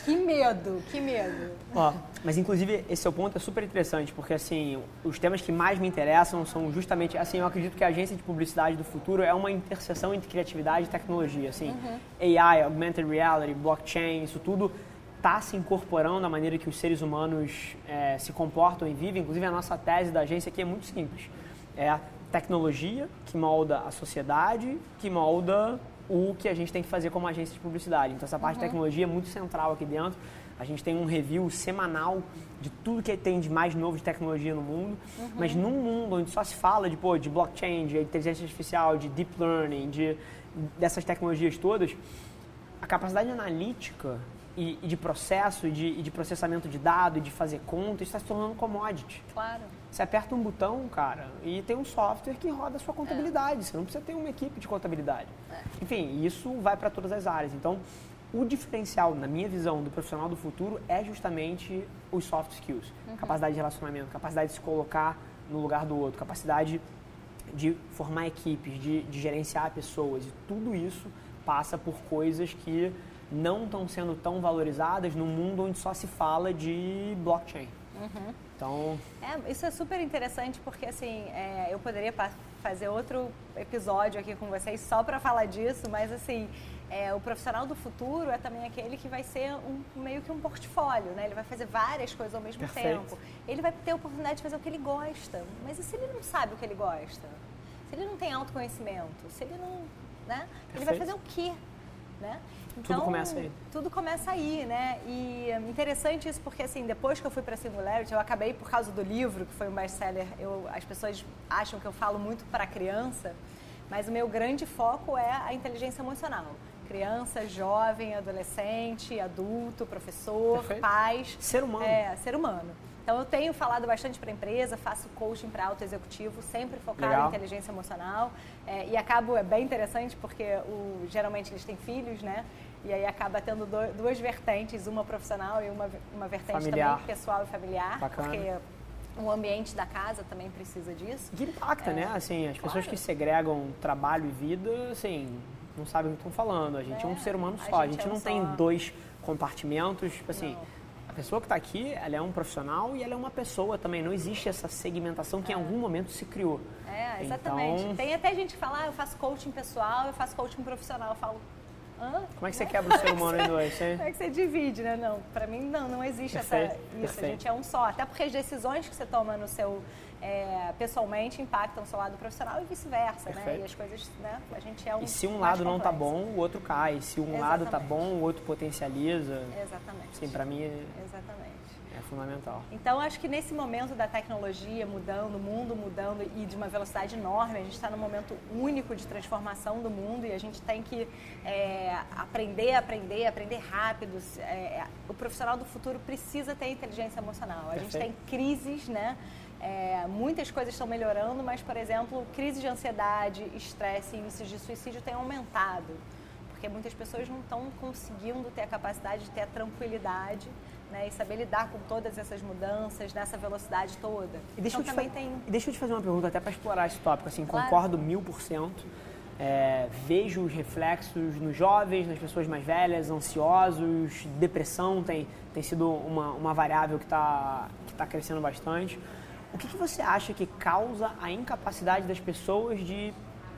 Que medo, que medo. Ó, mas inclusive esse seu ponto é super interessante, porque assim, os temas que mais me interessam são justamente, assim, eu acredito que a agência de publicidade do futuro é uma interseção entre criatividade e tecnologia, assim. Uhum. AI, augmented reality, blockchain, isso tudo está se incorporando na maneira que os seres humanos se comportam e vivem. Inclusive a nossa tese da agência aqui é muito simples. É a tecnologia que molda a sociedade, que molda o que a gente tem que fazer como agência de publicidade. Então, essa parte de tecnologia é muito central aqui dentro. A gente tem um review semanal de tudo que tem de mais novo de tecnologia no mundo. Uhum. Mas num mundo onde só se fala de blockchain, de inteligência artificial, de deep learning, dessas tecnologias todas, a capacidade analítica e de processo, e de processamento de dados, e de fazer conta, isso está se tornando commodity. Claro. Você aperta um botão, cara, e tem um software que roda a sua contabilidade. Você não precisa ter uma equipe de contabilidade. Enfim, isso vai para todas as áreas. Então, o diferencial, na minha visão, do profissional do futuro é justamente os soft skills. Uhum. Capacidade de relacionamento, capacidade de se colocar no lugar do outro, capacidade de formar equipes, de gerenciar pessoas. E tudo isso passa por coisas que não estão sendo tão valorizadas num mundo onde só se fala de blockchain. Uhum. Então... isso é super interessante porque, assim, eu poderia fazer outro episódio aqui com vocês só para falar disso, mas, assim, o profissional do futuro é também aquele que vai ser meio que um portfólio, né? Ele vai fazer várias coisas ao mesmo tempo. Ele vai ter a oportunidade de fazer o que ele gosta, mas e se ele não sabe o que ele gosta? Se ele não tem autoconhecimento? Se ele não... né? Ele vai fazer o quê? Né? Então, tudo começa aí. Tudo começa aí, né? E interessante isso porque, assim, depois que eu fui para a Singularity, eu acabei, por causa do livro, que foi um best-seller, as pessoas acham que eu falo muito para criança, mas o meu grande foco é a inteligência emocional. Criança, jovem, adolescente, adulto, professor, pais. Ser humano. Ser humano. Então, eu tenho falado bastante para a empresa, faço coaching para autoexecutivo, sempre focado em inteligência emocional. E acabo, é bem interessante, porque geralmente eles têm filhos, né? E aí acaba tendo duas vertentes, uma profissional e uma vertente familiar. Também pessoal e familiar. Bacana. Porque o ambiente da casa também precisa disso. E que impacta, né? Assim, as pessoas que segregam trabalho e vida, assim, não sabem o que estão falando. A gente é um ser humano só, a gente não tem dois compartimentos, assim... Não. A pessoa que está aqui, ela é um profissional e ela é uma pessoa também. Não existe essa segmentação que em algum momento se criou. Exatamente. Então... Tem até gente que fala, eu faço coaching pessoal, eu faço coaching profissional. Eu falo, hã? Como é que você quebra o ser humano em dois? Hein? Como é que você divide, né? Não, para mim não existe isso. A gente é um só. Até porque as decisões que você toma no seu... pessoalmente impactam o seu lado profissional e vice-versa, né? E as coisas, né? A gente é um... E se um lado não tá bom, o outro cai. Se um lado tá bom, o outro potencializa. Exatamente. Sim, para mim é fundamental. Então, acho que nesse momento da tecnologia mudando, o mundo mudando e de uma velocidade enorme, a gente está num momento único de transformação do mundo e a gente tem que aprender rápido. O profissional do futuro precisa ter inteligência emocional. A gente tem crises, né? Muitas coisas estão melhorando, mas, por exemplo, crise de ansiedade, estresse e índices de suicídio têm aumentado, porque muitas pessoas não estão conseguindo ter a capacidade de ter a tranquilidade, né, e saber lidar com todas essas mudanças nessa velocidade toda. E deixa, então, eu, também te tem... deixa eu te fazer uma pergunta até para explorar esse tópico, assim, concordo 1000%. vejo os reflexos nos jovens, nas pessoas mais velhas, ansiosos, depressão tem sido uma variável que está crescendo bastante. O que você acha que causa a incapacidade das pessoas de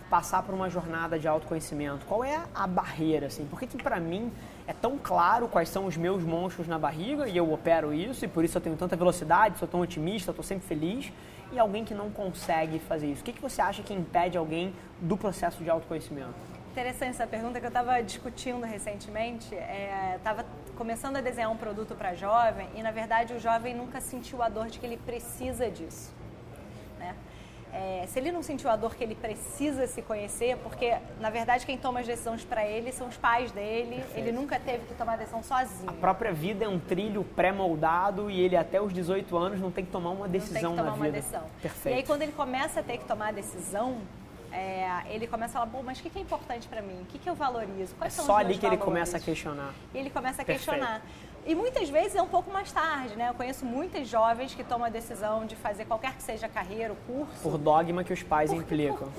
passar por uma jornada de autoconhecimento? Qual é a barreira, assim? Por que para mim é tão claro quais são os meus monstros na barriga e eu opero isso e por isso eu tenho tanta velocidade, sou tão otimista, estou sempre feliz, e alguém que não consegue fazer isso? O que você acha que impede alguém do processo de autoconhecimento? Interessante essa pergunta, que eu estava discutindo recentemente. Estava começando a desenhar um produto para jovem e, na verdade, o jovem nunca sentiu a dor de que ele precisa disso, né? Se ele não sentiu a dor que ele precisa se conhecer, porque, na verdade, quem toma as decisões para ele são os pais dele. Perfeito. Ele nunca teve que tomar decisão sozinho. A própria vida é um trilho pré-moldado e ele, até os 18 anos, não tem que tomar uma decisão na vida. Perfeito. E aí, quando ele começa a ter que tomar a decisão, ele começa a falar, mas o que é importante para mim? O que eu valorizo? Quais são os meus valores? É só ali que ele começa a questionar. E ele começa a questionar. E muitas vezes é um pouco mais tarde, né? Eu conheço muitas jovens que tomam a decisão de fazer qualquer que seja carreira ou curso. Por dogma que os pais implicam.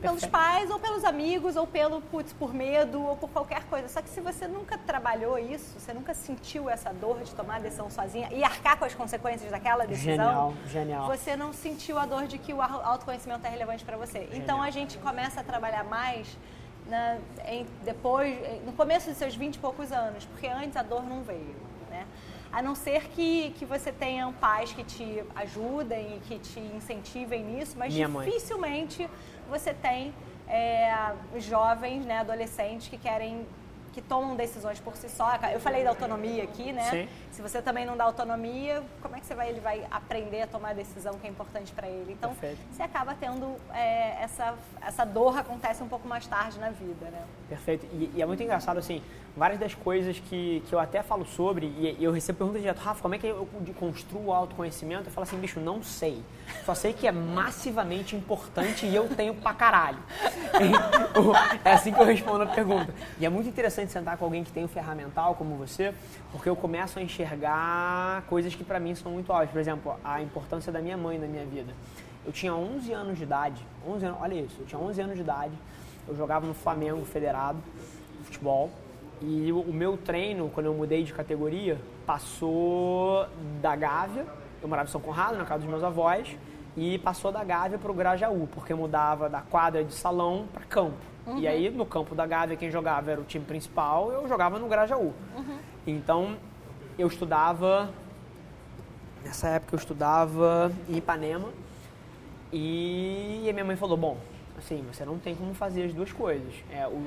Pelos pais, ou pelos amigos, ou por medo, ou por qualquer coisa. Só que se você nunca trabalhou isso, você nunca sentiu essa dor de tomar a decisão sozinha e arcar com as consequências daquela decisão. Genial. Você não sentiu a dor de que o autoconhecimento é relevante para você. Genial. Então a gente começa a trabalhar mais no começo dos seus 20 e poucos anos, porque antes a dor não veio. A não ser que você tenha pais que te ajudem e que te incentivem nisso, mas dificilmente você tem jovens, né, adolescentes que tomam decisões por si só. Eu falei da autonomia aqui, né? Sim. Se você também não dá autonomia, como é que ele vai aprender a tomar a decisão que é importante para ele? Então, Perfeito. Você acaba tendo essa dor, acontece um pouco mais tarde na vida, né? Perfeito. E é muito engraçado, assim, várias das coisas que eu até falo sobre, e eu recebo perguntas direto, Rafa, como é que eu construo o autoconhecimento? Eu falo assim, bicho, não sei. Só sei que é massivamente importante e eu tenho pra caralho. É assim que eu respondo a pergunta. E é muito interessante sentar com alguém que tem um ferramental como você, porque eu começo a enxergar coisas que para mim são muito óbvias. Por exemplo, a importância da minha mãe na minha vida. Eu tinha 11 anos de idade, 11 anos, olha isso, eu tinha 11 anos de idade, eu jogava no Flamengo Federado, futebol, e o meu treino, quando eu mudei de categoria, passou da Gávea, eu morava em São Conrado, na casa dos meus avós, e passou da Gávea para o Grajaú, porque mudava da quadra de salão para campo. Uhum. E aí, no campo da Gávea, quem jogava era o time principal, eu jogava no Grajaú. Uhum. Então, eu estudava, nessa época eu estudava em Ipanema, e minha mãe falou, bom, assim, você não tem como fazer as duas coisas.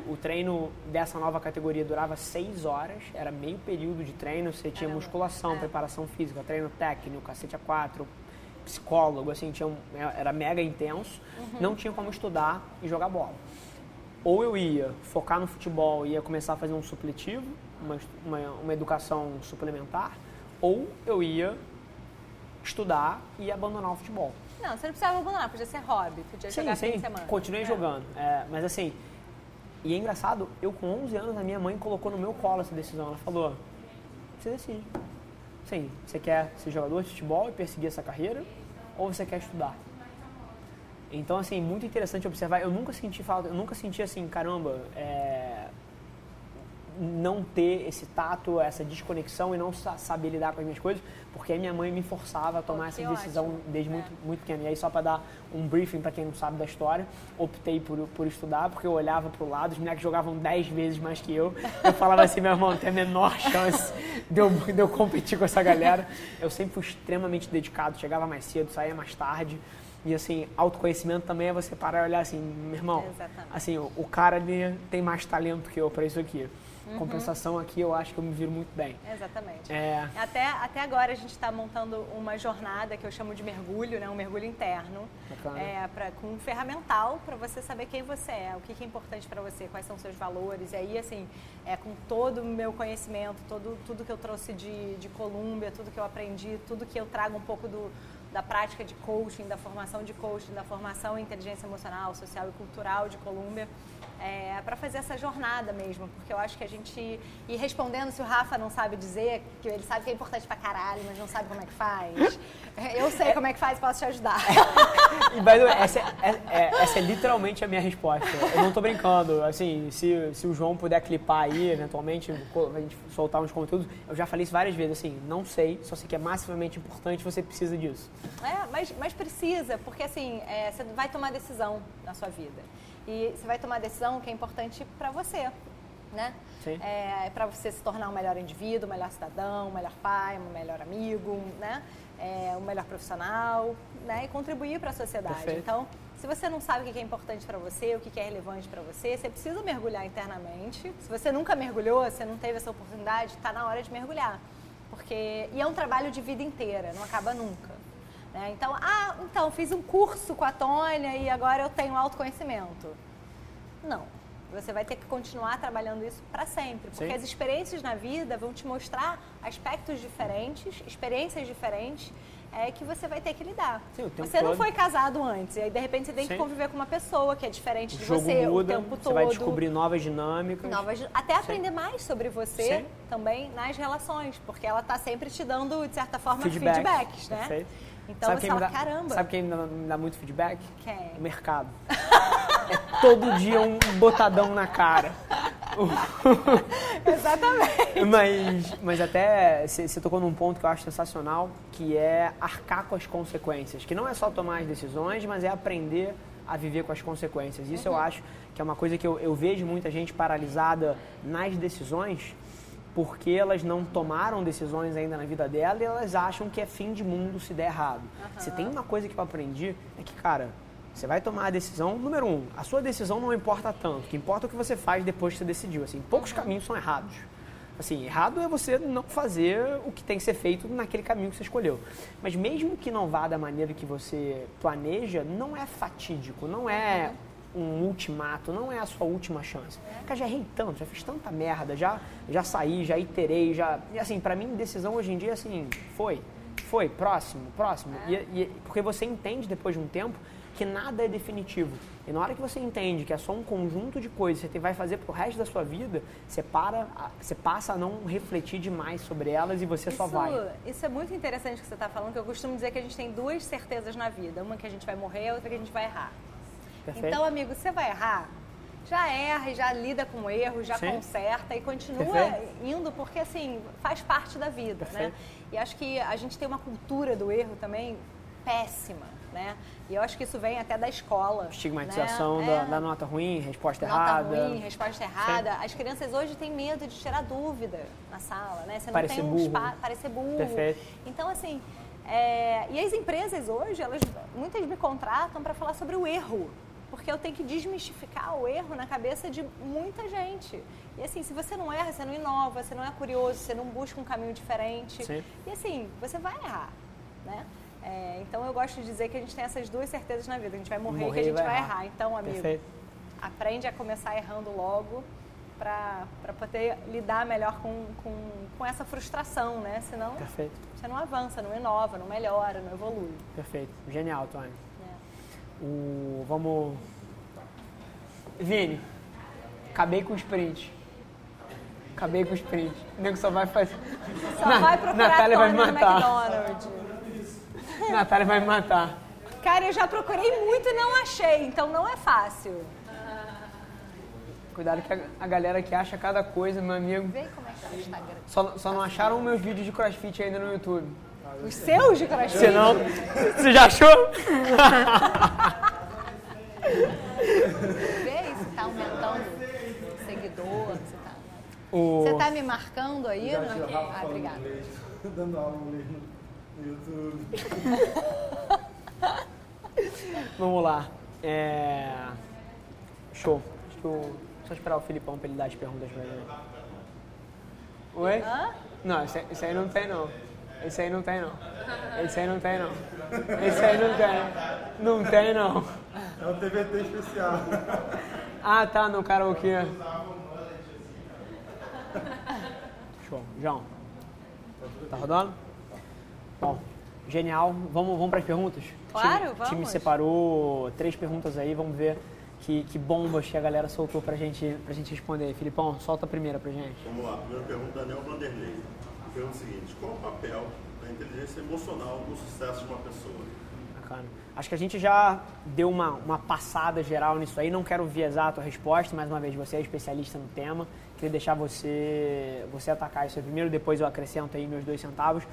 O treino dessa nova categoria durava 6 horas, era meio período de treino, você tinha musculação, preparação física, treino técnico, cacete a 4, psicólogo, assim, era mega intenso, não tinha como estudar e jogar bola. Ou eu ia focar no futebol e ia começar a fazer um supletivo, uma educação suplementar, ou eu ia estudar e abandonar o futebol. Não, você não precisava abandonar, podia ser hobby, podia jogar fim de semana. Continuei jogando, mas assim, e é engraçado, eu com 11 anos, a minha mãe colocou no meu colo essa decisão, ela falou, você decide, sim, você quer ser jogador de futebol e perseguir essa carreira, ou você quer estudar? Então, assim, muito interessante observar. Eu nunca senti falta, eu nunca senti assim, caramba, não ter esse tato, essa desconexão e não saber lidar com as minhas coisas, porque a minha mãe me forçava a tomar essa decisão desde muito pequena. E aí, só para dar um briefing para quem não sabe da história, optei por estudar, porque eu olhava pro lado, os moleques jogavam 10 vezes mais que eu. Eu falava assim, meu irmão, tem a menor chance de eu competir com essa galera. Eu sempre fui extremamente dedicado, chegava mais cedo, saía mais tarde. E assim, autoconhecimento também é você parar e olhar assim, meu irmão, assim, o cara ali tem mais talento que eu para isso aqui. Uhum. Compensação aqui, eu acho que eu me viro muito bem. Exatamente. Até agora a gente está montando uma jornada que eu chamo de mergulho, né? Um mergulho interno, com um ferramental para você saber quem você é, o que é importante para você, quais são os seus valores. E aí, assim, com todo o meu conhecimento, tudo que eu trouxe de Columbia, tudo que eu aprendi, tudo que eu trago um pouco da prática de coaching, da formação em inteligência emocional, social e cultural de Columbia, para fazer essa jornada mesmo, porque eu acho que a gente ir respondendo, se o Rafa não sabe dizer, que ele sabe que é importante pra caralho, mas não sabe como é que faz, eu sei como é que faz e posso te ajudar. E, by the way, essa é literalmente a minha resposta, eu não tô brincando, assim, se o João puder clipar aí, eventualmente, a gente soltar uns conteúdos, eu já falei isso várias vezes, assim, não sei, só sei que é massivamente importante, você precisa disso. Mas precisa, porque assim, você vai tomar decisão na sua vida. E você vai tomar a decisão que é importante para você, né? Sim. Para você se tornar um melhor indivíduo, um melhor cidadão, um melhor pai, um melhor amigo, né? Um melhor profissional, né? E contribuir para a sociedade. Perfeito. Então, se você não sabe o que é importante para você, o que é relevante para você, você precisa mergulhar internamente. Se você nunca mergulhou, você não teve essa oportunidade, está na hora de mergulhar. Porque... E é um trabalho de vida inteira, não acaba nunca. Então, fiz um curso com a Tônia e agora eu tenho autoconhecimento. Não. Você vai ter que continuar trabalhando isso para sempre. Porque as experiências na vida vão te mostrar aspectos diferentes, experiências diferentes, que você vai ter que lidar. Sim, você não foi casado antes, e aí de repente você tem que conviver com uma pessoa que é diferente de você o tempo todo. Você vai descobrir novas dinâmicas. Até aprender mais sobre você também nas relações, porque ela está sempre te dando, de certa forma, feedbacks, né? Perfeito. Então sabe você fala, caramba. Sabe quem me dá muito feedback? Quem? O mercado. Todo dia um botadão na cara. Exatamente. Mas até você tocou num ponto que eu acho sensacional, que é arcar com as consequências. Que não é só tomar as decisões, mas é aprender a viver com as consequências. Isso eu acho que é uma coisa que eu vejo muita gente paralisada nas decisões, porque elas não tomaram decisões ainda na vida dela e elas acham que é fim de mundo se der errado. Se tem uma coisa que eu aprendi, é que, cara, você vai tomar a decisão, número um, a sua decisão não importa tanto, o que importa é o que você faz depois que você decidiu. Assim, poucos caminhos são errados. Assim, errado é você não fazer o que tem que ser feito naquele caminho que você escolheu. Mas mesmo que não vá da maneira que você planeja, não é fatídico, não é... um ultimato, não é a sua última chance. Cara, já errei tanto, já fiz tanta merda, já saí, já iterei, já... E assim, pra mim, decisão hoje em dia, assim, foi, próximo. Porque você entende, depois de um tempo, que nada é definitivo. E na hora que você entende que é só um conjunto de coisas que você vai fazer pro resto da sua vida, você passa a não refletir demais sobre elas e você só vai. Isso é muito interessante que você tá falando, que eu costumo dizer que a gente tem duas certezas na vida. Uma que a gente vai morrer, a outra que a gente vai errar. Perfeito. Então, amigo, você vai errar, já erra e já lida com o erro, já conserta e continua indo, porque, assim, faz parte da vida, né? E acho que a gente tem uma cultura do erro também péssima, né? E eu acho que isso vem até da escola. Estigmatização, né? da nota ruim, resposta errada. Nota ruim, resposta errada. As crianças hoje têm medo de tirar dúvida na sala, né? Você não parecer tem burro. Parecer burro. Perfeito. Então, assim, e as empresas hoje, muitas me contratam para falar sobre o erro. Porque eu tenho que desmistificar o erro na cabeça de muita gente. E assim, se você não erra, você não inova, você não é curioso, você não busca um caminho diferente. Sim. E assim, você vai errar, né? Então eu gosto de dizer que a gente tem essas duas certezas na vida. A gente vai morrer e que a gente vai errar. Então, amigo, aprende a começar errando logo para poder lidar melhor com essa frustração, né? Senão você não avança, não inova, não melhora, não evolui. Perfeito. Genial, Tônia. Vamos... Vini, acabei com o sprint. O nego só vai fazer... vai procurar Natália vai me matar. Natália vai me matar. Cara, eu já procurei muito e não achei, então não é fácil. Cuidado que a galera que acha cada coisa, meu amigo. Vê como é que tá o Instagram. Só não acharam meus vídeos de crossfit ainda no YouTube. Os seus de crossfit? Você já achou? Vê se tá aumentando o seguidor. Você tá me marcando aí? Obrigada. Dando aula no YouTube. Vamos lá. Show. Só esperar o Filipão pra ele dar as perguntas pra ele. Oi? Não, isso aí não tem não. Esse aí não tem, não. É um TVT especial. Ah, tá, no karaokê. Show. João, tá rodando? Bom, genial. Vamos para as perguntas? Claro, vamos. O time separou 3 perguntas aí, vamos ver que bombas que a galera soltou pra gente responder. Filipão, solta a primeira pra gente. Vamos lá, primeira pergunta do Daniel Vanderlei. Pergunta o seguinte: qual o papel da inteligência emocional no sucesso de uma pessoa? Bacana. Acho que a gente já deu uma passada geral nisso aí, não quero viesar a tua resposta, mais uma vez, você é especialista no tema, queria deixar você atacar isso aí primeiro, depois eu acrescento aí meus 2 centavos.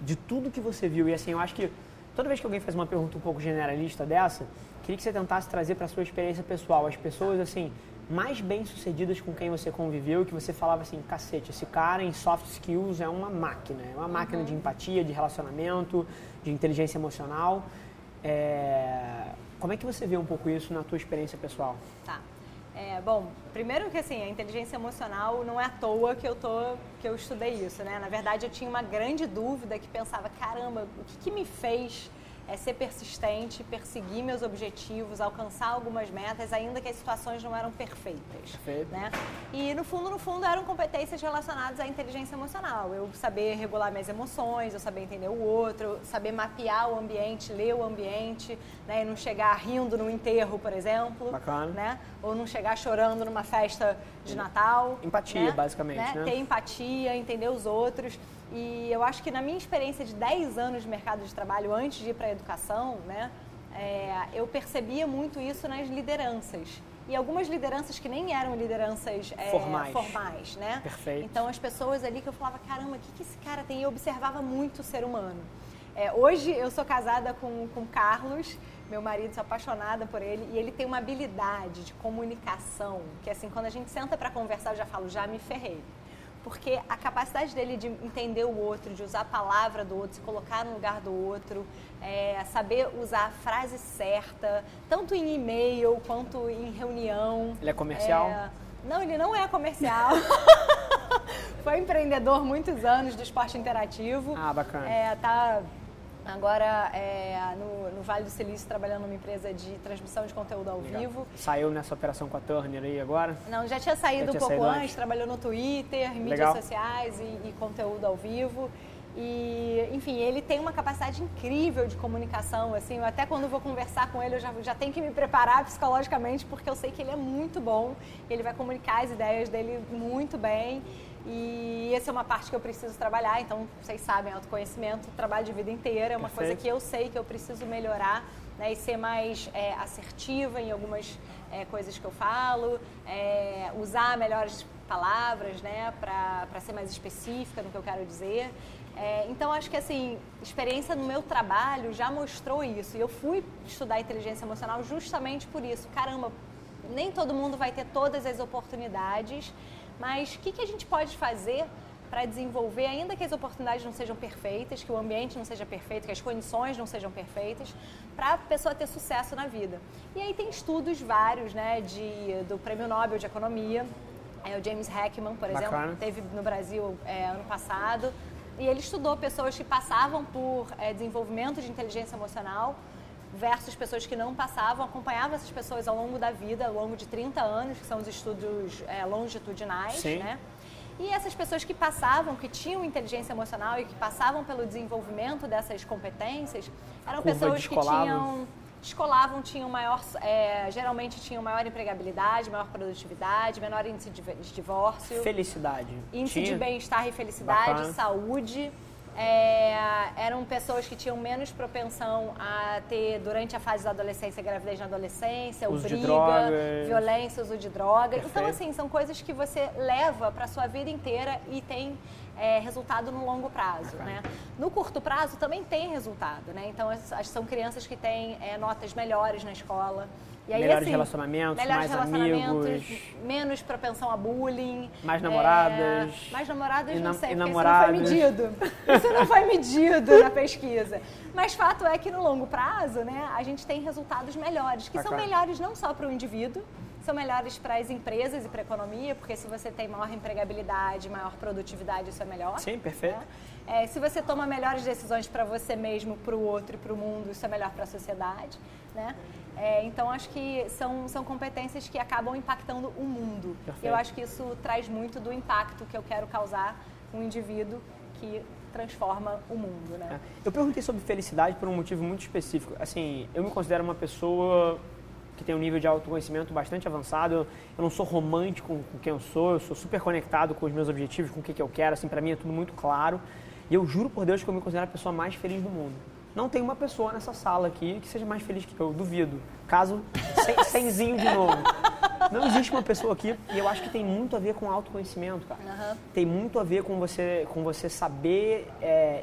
De tudo que você viu, e assim, eu acho que toda vez que alguém faz uma pergunta um pouco generalista dessa, queria que você tentasse trazer para a sua experiência pessoal as pessoas, assim, mais bem-sucedidas com quem você conviveu e que você falava assim, cacete, esse cara em soft skills é uma máquina de empatia, de relacionamento, de inteligência emocional. Como é que você vê um pouco isso na tua experiência pessoal? Tá. Bom, primeiro que assim, a inteligência emocional não é à toa que eu estudei isso, né? Na verdade, eu tinha uma grande dúvida que pensava, caramba, o que me fez ser persistente, perseguir meus objetivos, alcançar algumas metas, ainda que as situações não eram perfeitas. Perfeito. Né? E no fundo, eram competências relacionadas à inteligência emocional. Eu saber regular minhas emoções, eu saber entender o outro, saber mapear o ambiente, ler o ambiente, né? E não chegar rindo no enterro, por exemplo. Bacana. Né? Ou não chegar chorando numa festa de Natal. Empatia, né? Basicamente. Né? Né? Ter empatia, entender os outros. E eu acho que na minha experiência de 10 anos de mercado de trabalho, antes de ir para a educação, né, eu percebia muito isso nas lideranças. E algumas lideranças que nem eram lideranças formais, né? Perfeito. Então, as pessoas ali que eu falava, caramba, o que esse cara tem? E eu observava muito o ser humano. Hoje, eu sou casada com Carlos, meu marido, sou apaixonada por ele, e ele tem uma habilidade de comunicação, que assim, quando a gente senta para conversar, eu já falo, já me ferrei. Porque a capacidade dele de entender o outro, de usar a palavra do outro, se colocar no lugar do outro, saber usar a frase certa, tanto em e-mail quanto em reunião. Ele é comercial? Não, ele não é comercial. Foi empreendedor muitos anos do Esporte Interativo. Ah, bacana. Tá agora no Vale do Silício, trabalhando numa empresa de transmissão de conteúdo ao vivo. Saiu nessa operação com a Turner aí agora? Não, já tinha saído um pouco antes, trabalhou no Twitter, mídias sociais e conteúdo ao vivo. E, enfim, ele tem uma capacidade incrível de comunicação, assim, eu até quando vou conversar com ele eu já tenho que me preparar psicologicamente, porque eu sei que ele é muito bom, ele vai comunicar as ideias dele muito bem, e essa é uma parte que eu preciso trabalhar, então, vocês sabem, autoconhecimento, trabalho de vida inteira, é uma coisa que eu sei que eu preciso melhorar, né, e ser mais assertiva em algumas coisas que eu falo, usar melhores palavras, né, para ser mais específica no que eu quero dizer. Então, acho que assim, experiência no meu trabalho já mostrou isso. E eu fui estudar inteligência emocional justamente por isso. Caramba, nem todo mundo vai ter todas as oportunidades, mas o que a gente pode fazer para desenvolver, ainda que as oportunidades não sejam perfeitas, que o ambiente não seja perfeito, que as condições não sejam perfeitas, para a pessoa ter sucesso na vida. E aí tem estudos vários, né, do Prêmio Nobel de Economia, o James Heckman, por exemplo, teve no Brasil ano passado. E ele estudou pessoas que passavam por desenvolvimento de inteligência emocional versus pessoas que não passavam, acompanhava essas pessoas ao longo da vida, ao longo de 30 anos, que são os estudos longitudinais, sim, né? E essas pessoas que passavam, que tinham inteligência emocional e que passavam pelo desenvolvimento dessas competências, eram pessoas que tinham maior, geralmente tinham maior empregabilidade, maior produtividade, menor índice de divórcio. Felicidade. Índice de bem-estar e felicidade, saúde. Eram pessoas que tinham menos propensão a ter, durante a fase da adolescência, gravidez na adolescência, uso briga, de drogas, violência, uso de droga. Então, assim, são coisas que você leva para a sua vida inteira e tem resultado no longo prazo, né? No curto prazo também tem resultado, né? Então, são crianças que têm notas melhores na escola. E aí, melhores assim, relacionamentos, mais amigos, menos propensão a bullying. Mais namoradas. Mais namoradas, não sei, porque isso não foi medido na pesquisa. Mas fato é que no longo prazo, né, a gente tem resultados melhores, que são melhores não só para o indivíduo, são melhores para as empresas e para a economia, porque se você tem maior empregabilidade, maior produtividade, isso é melhor. Sim, perfeito. Né? Se você toma melhores decisões para você mesmo, para o outro e para o mundo, isso é melhor para a sociedade, né? Então, acho que são competências que acabam impactando o mundo. Perfeito. Eu acho que isso traz muito do impacto que eu quero causar um indivíduo que transforma o mundo, né? Eu perguntei sobre felicidade por um motivo muito específico. Assim, eu me considero uma pessoa que tem um nível de autoconhecimento bastante avançado. Eu não sou romântico com quem eu sou super conectado com os meus objetivos, com o que eu quero, assim, pra mim é tudo muito claro. E eu juro por Deus que eu me considero a pessoa mais feliz do mundo. Não tem uma pessoa nessa sala aqui que seja mais feliz que eu, duvido. Caso, cenzinho de novo. Não existe uma pessoa aqui, e eu acho que tem muito a ver com autoconhecimento, cara. Uhum. Tem muito a ver com você saber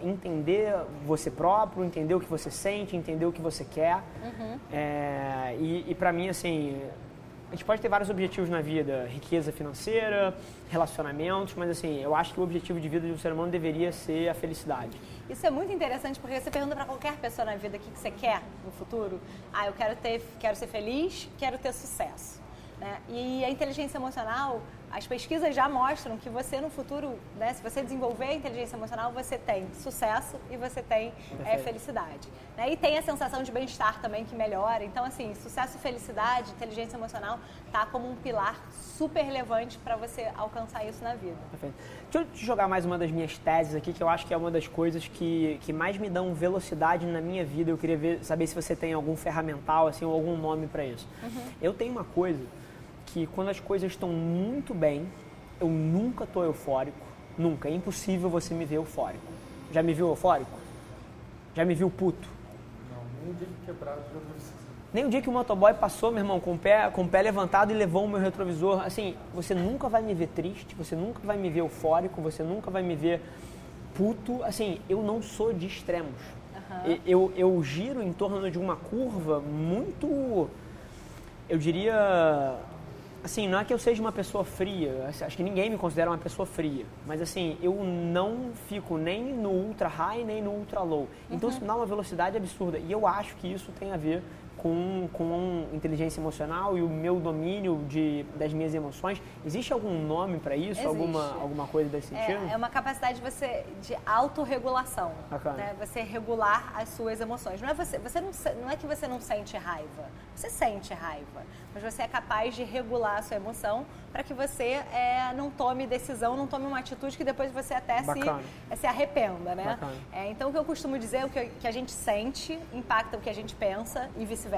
entender você próprio, entender o que você sente, entender o que você quer. Uhum. E pra mim, assim, a gente pode ter vários objetivos na vida, riqueza financeira, relacionamentos, mas assim, eu acho que o objetivo de vida de um ser humano deveria ser a felicidade. Isso é muito interessante, porque você pergunta pra qualquer pessoa na vida o que você quer no futuro. Ah, eu quero ser feliz, quero ter sucesso. Né? E a inteligência emocional, as pesquisas já mostram que você no futuro, né, se você desenvolver a inteligência emocional, você tem sucesso e você tem felicidade. Né? E tem a sensação de bem-estar também que melhora. Então, assim, sucesso, felicidade, inteligência emocional tá como um pilar super relevante para você alcançar isso na vida. Perfeito. Deixa eu te jogar mais uma das minhas teses aqui, que eu acho que é uma das coisas que mais me dão velocidade na minha vida. Eu queria saber se você tem algum ferramental, assim, ou algum nome para isso. Uhum. Eu tenho uma coisa que quando as coisas estão muito bem, eu nunca estou eufórico, nunca. É impossível você me ver eufórico. Já me viu eufórico? Já me viu puto? Não, nem o dia que quebrado, já não precisa. Nem o dia que o motoboy passou, meu irmão, com o pé levantado e levou o meu retrovisor. Assim, você nunca vai me ver triste, você nunca vai me ver eufórico, você nunca vai me ver puto. Assim, eu não sou de extremos. Uhum. Eu giro em torno de uma curva muito, eu diria, assim, não é que eu seja uma pessoa fria, acho que ninguém me considera uma pessoa fria, mas assim, eu não fico nem no ultra high, nem no ultra low. Então isso dá uma velocidade absurda, e eu acho que isso tem a ver com inteligência emocional e o meu domínio das minhas emoções. Existe algum nome para isso? Existe. Alguma coisa desse sentido? É uma capacidade de autorregulação, né? Você regular as suas emoções. Não é, não é que você não sente raiva, você sente raiva, mas você é capaz de regular a sua emoção para que você não tome decisão, não tome uma atitude que depois você até se arrependa, né? Então o que eu costumo dizer é que a gente sente impacta o que a gente pensa e vice-versa.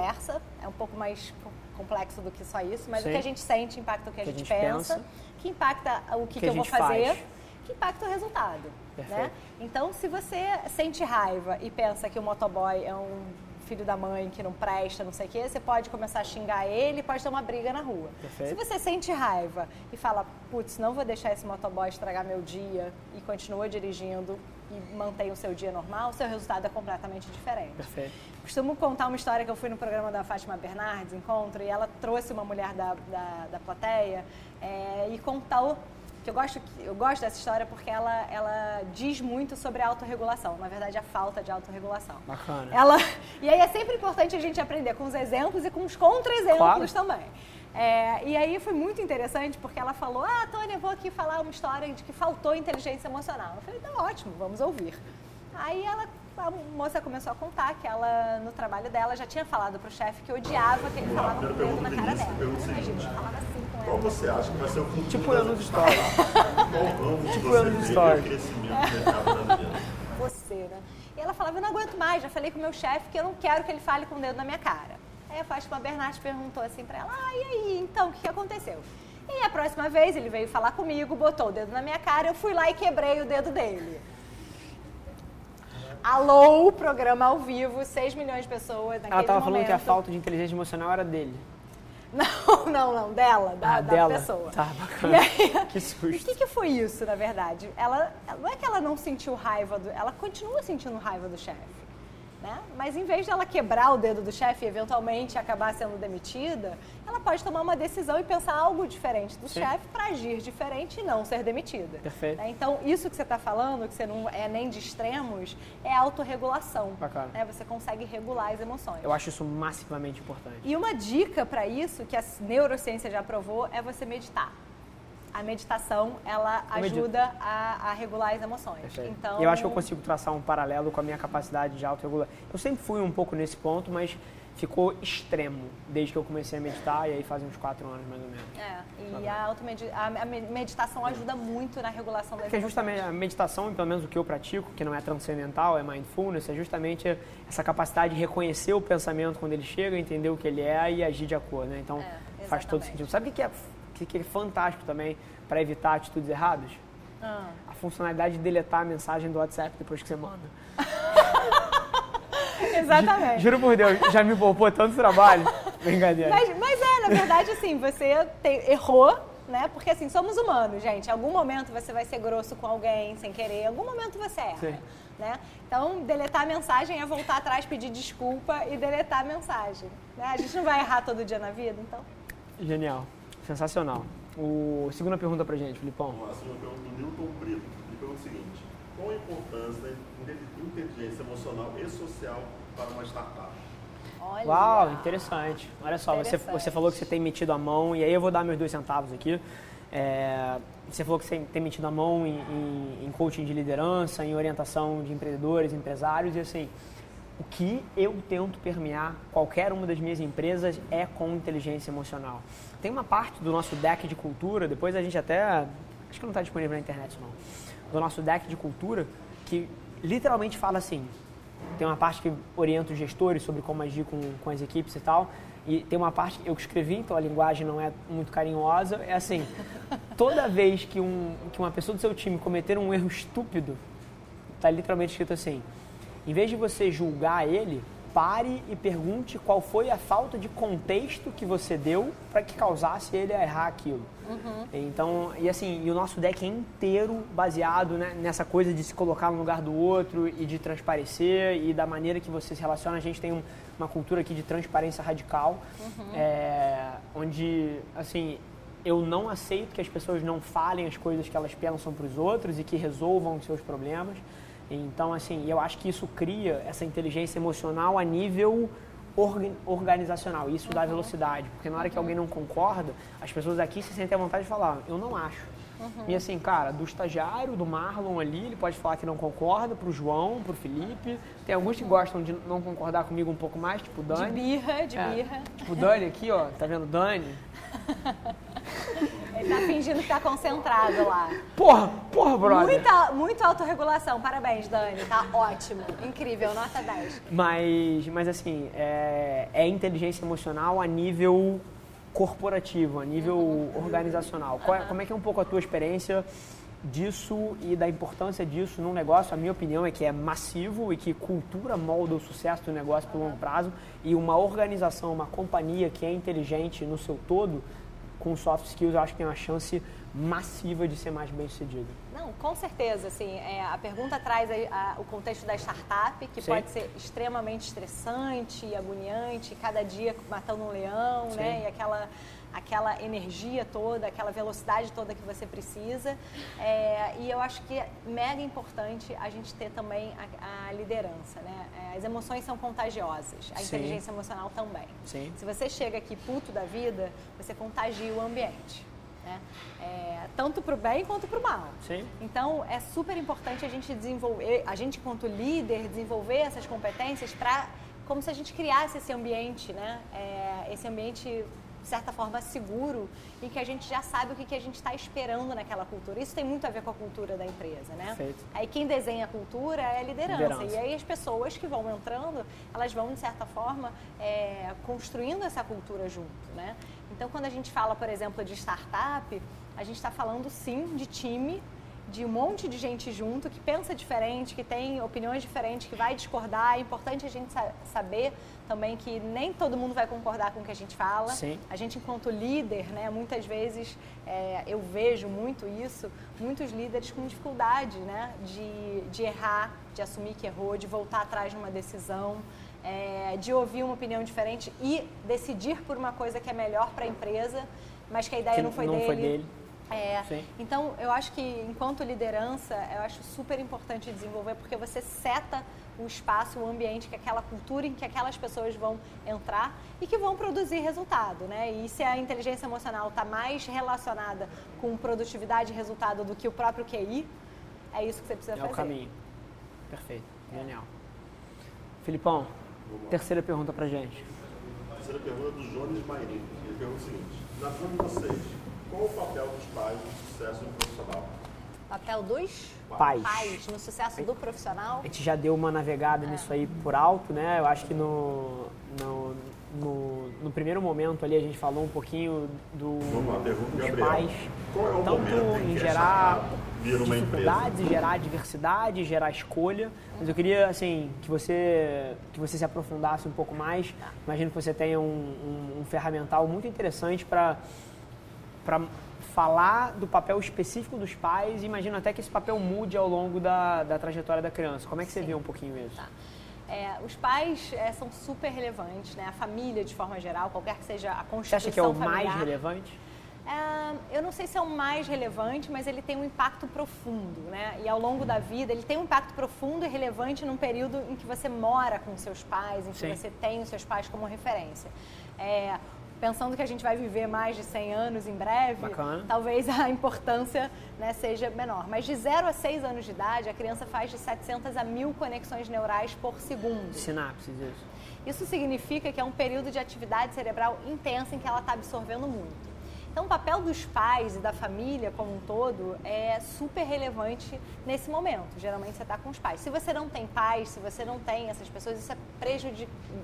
É um pouco mais complexo do que só isso, mas sim, o que a gente sente impacta o que a gente pensa, que impacta o que eu vou fazer, que impacta o resultado. Né? Então, se você sente raiva e pensa que o motoboy é um filho da mãe que não presta, não sei o quê, você pode começar a xingar ele, pode ter uma briga na rua. Perfeito. Se você sente raiva e fala, putz, não vou deixar esse motoboy estragar meu dia, e continua dirigindo e mantém o seu dia normal, seu resultado é completamente diferente. Perfeito. Costumo contar uma história que eu fui no programa da Fátima Bernardes, Encontro, e ela trouxe uma mulher da plateia e contou, que eu gosto dessa história porque ela diz muito sobre a autorregulação, na verdade a falta de autorregulação. Bacana. E aí é sempre importante a gente aprender com os exemplos e com os contra-exemplos também. E aí foi muito interessante porque ela falou, Tônia, eu vou aqui falar uma história de que faltou inteligência emocional. Eu falei, então ótimo, vamos ouvir. Aí a moça começou a contar que ela, no trabalho dela, já tinha falado pro chefe que odiava que ele falava com o dedo na cara dela. A gente falava assim com ela. Qual você acha que vai ser o futuro? Tipo eu nos stories. Tipo eu nos stories. Você, né? E ela falava, eu não aguento mais, já falei com o meu chefe que eu não quero que ele fale com o dedo na minha cara. Aí a Fátima Bernardes perguntou assim pra ela, e aí, então, o que aconteceu? E a próxima vez ele veio falar comigo, botou o dedo na minha cara, eu fui lá e quebrei o dedo dele. Alô, programa ao vivo, 6 milhões de pessoas naquele momento. Ela estava falando que a falta de inteligência emocional era dele. Não, dela, da pessoa. Tá, bacana. Aí, que susto. O que foi isso, na verdade? Não é que ela não sentiu raiva, ela continua sentindo raiva do chefe. Né? Mas em vez dela quebrar o dedo do chefe e eventualmente acabar sendo demitida, ela pode tomar uma decisão e pensar algo diferente do chefe para agir diferente e não ser demitida. Perfeito. Né? Então, isso que você está falando, que você não é nem de extremos, é autorregulação. Bacana. Né? Você consegue regular as emoções. Eu acho isso massivamente importante. E uma dica para isso, que a neurociência já provou, é você meditar. A meditação, ela ajuda a regular as emoções. Perfeito. Então, eu acho que eu consigo traçar um paralelo com a minha capacidade de autorregular. Eu sempre fui um pouco nesse ponto, mas ficou extremo desde que eu comecei a meditar, e aí faz uns 4 anos mais ou menos. E a meditação ajuda muito na regulação das emoções. Porque justamente a meditação, pelo menos o que eu pratico, que não é transcendental, é mindfulness, é justamente essa capacidade de reconhecer o pensamento quando ele chega, entender o que ele é e agir de acordo, né? Então faz todo sentido. Sabe o que é, fantástico também para evitar atitudes erradas? A funcionalidade de deletar a mensagem do WhatsApp depois que você manda. Exatamente. Juro por Deus, já me poupou tanto trabalho. Brincadeira. Mas na verdade, assim, você errou, né? Porque, assim, somos humanos, gente. Em algum momento você vai ser grosso com alguém sem querer, em algum momento você erra. Sim. Né? Então, deletar a mensagem é voltar atrás, pedir desculpa e deletar a mensagem. Né? A gente não vai errar todo dia na vida, então... Genial. Sensacional. Segunda pergunta pra gente, Filipão. A segunda pergunta do Newton Brito. Ele pergunta o seguinte: qual a importância da inteligência emocional e social para uma startup? Olha. Uau, interessante. Olha só, interessante. Você falou que você tem metido a mão, e aí eu vou dar meus 2 centavos aqui. Você falou que você tem metido a mão em coaching de liderança, em orientação de empreendedores, empresários, e assim, o que eu tento permear qualquer uma das minhas empresas é com inteligência emocional. Tem uma parte do nosso deck de cultura, depois a gente até... Acho que não está disponível na internet, não. Do nosso deck de cultura, que literalmente fala assim... Tem uma parte que orienta os gestores sobre como agir com as equipes e tal. E tem uma parte que eu escrevi, então a linguagem não é muito carinhosa. É assim, toda vez que, que uma pessoa do seu time cometer um erro estúpido, está literalmente escrito assim... Em vez de você julgar ele, pare e pergunte qual foi a falta de contexto que você deu para que causasse ele a errar aquilo. Uhum. Então, e assim, e o nosso deck é inteiro baseado, né, nessa coisa de se colocar no lugar do outro e de transparecer, e da maneira que você se relaciona. A gente tem uma cultura aqui de transparência radical, uhum. Onde, assim... Eu não aceito que as pessoas não falem as coisas que elas pensam para os outros e que resolvam os seus problemas. Então, assim, eu acho que isso cria essa inteligência emocional a nível organizacional. Isso dá velocidade, porque na hora que alguém não concorda, as pessoas aqui se sentem à vontade de falar, eu não acho. Uhum. E assim, cara, do estagiário, do Marlon ali, ele pode falar que não concorda, pro João, pro Felipe. Tem alguns que gostam de não concordar comigo um pouco mais, tipo o Dani. De birra. Tipo o Dani aqui, ó, tá vendo o Dani? Ele tá fingindo que tá concentrado lá. Porra, brother. Muita autorregulação, parabéns, Dani, tá ótimo, incrível, nota 10. Mas assim, é inteligência emocional a nível... corporativo, a nível organizacional. Como é que é um pouco a tua experiência disso e da importância disso num negócio? A minha opinião é que é massivo e que cultura molda o sucesso do negócio por longo prazo, e uma organização, uma companhia que é inteligente no seu todo, com soft skills, eu acho que tem uma chance massiva de ser mais bem-sucedido. Não, com certeza, assim, a pergunta traz o contexto da startup, que Sim. pode ser extremamente estressante e agoniante, cada dia matando um leão, Sim. né, e aquela energia toda, aquela velocidade toda que você precisa, e eu acho que é mega importante a gente ter também a liderança, né? As emoções são contagiosas, a Sim. inteligência emocional também. Sim. Se você chega aqui puto da vida, você contagia o ambiente, né? Tanto para o bem quanto para o mal. Sim. Então é super importante a gente desenvolver, a gente quanto líder, desenvolver essas competências para, como se a gente criasse esse ambiente, né? Esse ambiente de certa forma seguro, e que a gente já sabe o que a gente está esperando naquela cultura. Isso tem muito a ver com a cultura da empresa, né? Perfeito. Aí quem desenha a cultura é a liderança. E aí as pessoas que vão entrando, elas vão de certa forma construindo essa cultura junto, né? Então quando a gente fala, por exemplo, de startup, a gente está falando sim de time, de um monte de gente junto, que pensa diferente, que tem opiniões diferentes, que vai discordar. É importante a gente saber também que nem todo mundo vai concordar com o que a gente fala. Sim. A gente, enquanto líder, né, muitas vezes eu vejo muito isso, muitos líderes com dificuldade, né, de errar, de assumir que errou, de voltar atrás de uma decisão, de ouvir uma opinião diferente e decidir por uma coisa que é melhor para a empresa, mas que a ideia não foi dele. Então, eu acho que enquanto liderança, eu acho super importante desenvolver, porque você seta o espaço, o ambiente, que é aquela cultura em que aquelas pessoas vão entrar e que vão produzir resultado, né? E se a inteligência emocional está mais relacionada com produtividade e resultado do que o próprio QI, é isso que você precisa fazer. É o caminho. Perfeito. Genial. Filipão, terceira pergunta pra gente. terceira pergunta do Jones Mairi. Ele pergunta o seguinte: na visão de vocês, qual o papel dos pais no sucesso do profissional? Papel dos pais no sucesso do profissional? A gente já deu uma navegada nisso aí por alto, né? Eu acho que no primeiro momento ali a gente falou um pouquinho dos pais. Qual é o tanto em gerar dificuldades, gerar diversidade, gerar escolha. Mas eu queria, assim, que você se aprofundasse um pouco mais. Imagino que você tenha um ferramental muito interessante para falar do papel específico dos pais, e imagino até que esse papel mude ao longo da trajetória da criança. Como é que você vê um pouquinho isso? Tá. Os pais são super relevantes, né? A família, de forma geral, qualquer que seja a constituição familiar. Você acha que é o mais relevante? Eu não sei se é o mais relevante, mas ele tem um impacto profundo, né? E ao longo da vida, ele tem um impacto profundo e relevante num período em que você mora com seus pais, em que você tem os seus pais como referência. Pensando que a gente vai viver mais de 100 anos em breve, talvez a importância, né, seja menor. Mas de 0 a 6 anos de idade, a criança faz de 700 a 1.000 conexões neurais por segundo. Sinapses, isso. Isso significa que é um período de atividade cerebral intensa em que ela está absorvendo muito. Então, o papel dos pais e da família como um todo é super relevante nesse momento. Geralmente, você está com os pais. Se você não tem pais, se você não tem essas pessoas, isso é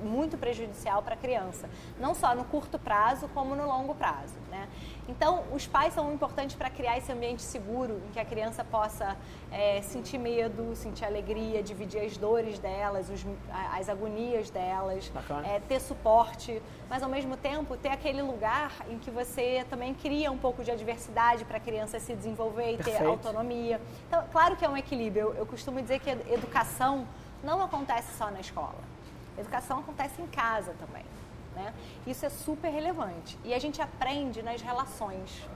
muito prejudicial para a criança. Não só no curto prazo, como no longo prazo, né? Então, os pais são importantes para criar esse ambiente seguro em que a criança possa sentir medo, sentir alegria, dividir as dores delas, as agonias delas, ter suporte, mas ao mesmo tempo ter aquele lugar em que você também cria um pouco de diversidade para a criança se desenvolver e ter autonomia. Então, claro que é um equilíbrio. Eu costumo dizer que a educação não acontece só na escola. A educação acontece em casa também, né? Isso é super relevante. E a gente aprende nas relações,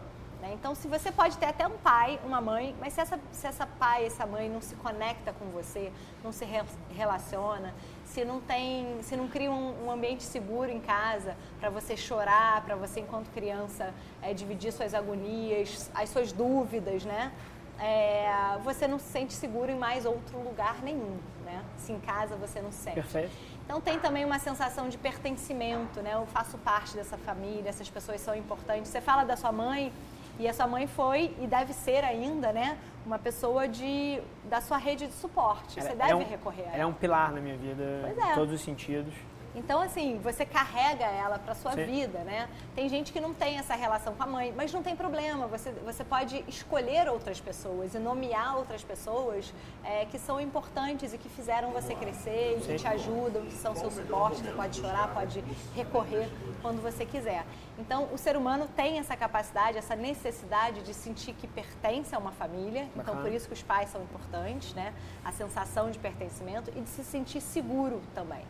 né? Então, se você pode ter até um pai, uma mãe, mas se essa pai, essa mãe não se conecta com você, não se relaciona, se não cria um ambiente seguro em casa para você chorar, para você, enquanto criança, dividir suas agonias, as suas dúvidas, né? Você não se sente seguro em mais outro lugar nenhum, né? Se em casa você não se sente. Perfeito. Então tem também uma sensação de pertencimento, né? Eu faço parte dessa família, essas pessoas são importantes. Você fala da sua mãe, e a sua mãe foi e deve ser ainda, né, uma pessoa da sua rede de suporte. Você deve recorrer a ela. Ela é um pilar na minha vida, em todos os sentidos. Então, assim, você carrega ela para sua vida, né? Tem gente que não tem essa relação com a mãe, mas não tem problema. Você pode escolher outras pessoas e nomear outras pessoas que são importantes e que fizeram você crescer, e que te ajudam, que são seu suporte. Você pode chorar, pode recorrer quando você quiser. Então, o ser humano tem essa capacidade, essa necessidade de sentir que pertence a uma família. Então, por isso que os pais são importantes, né? A sensação de pertencimento e de se sentir seguro também.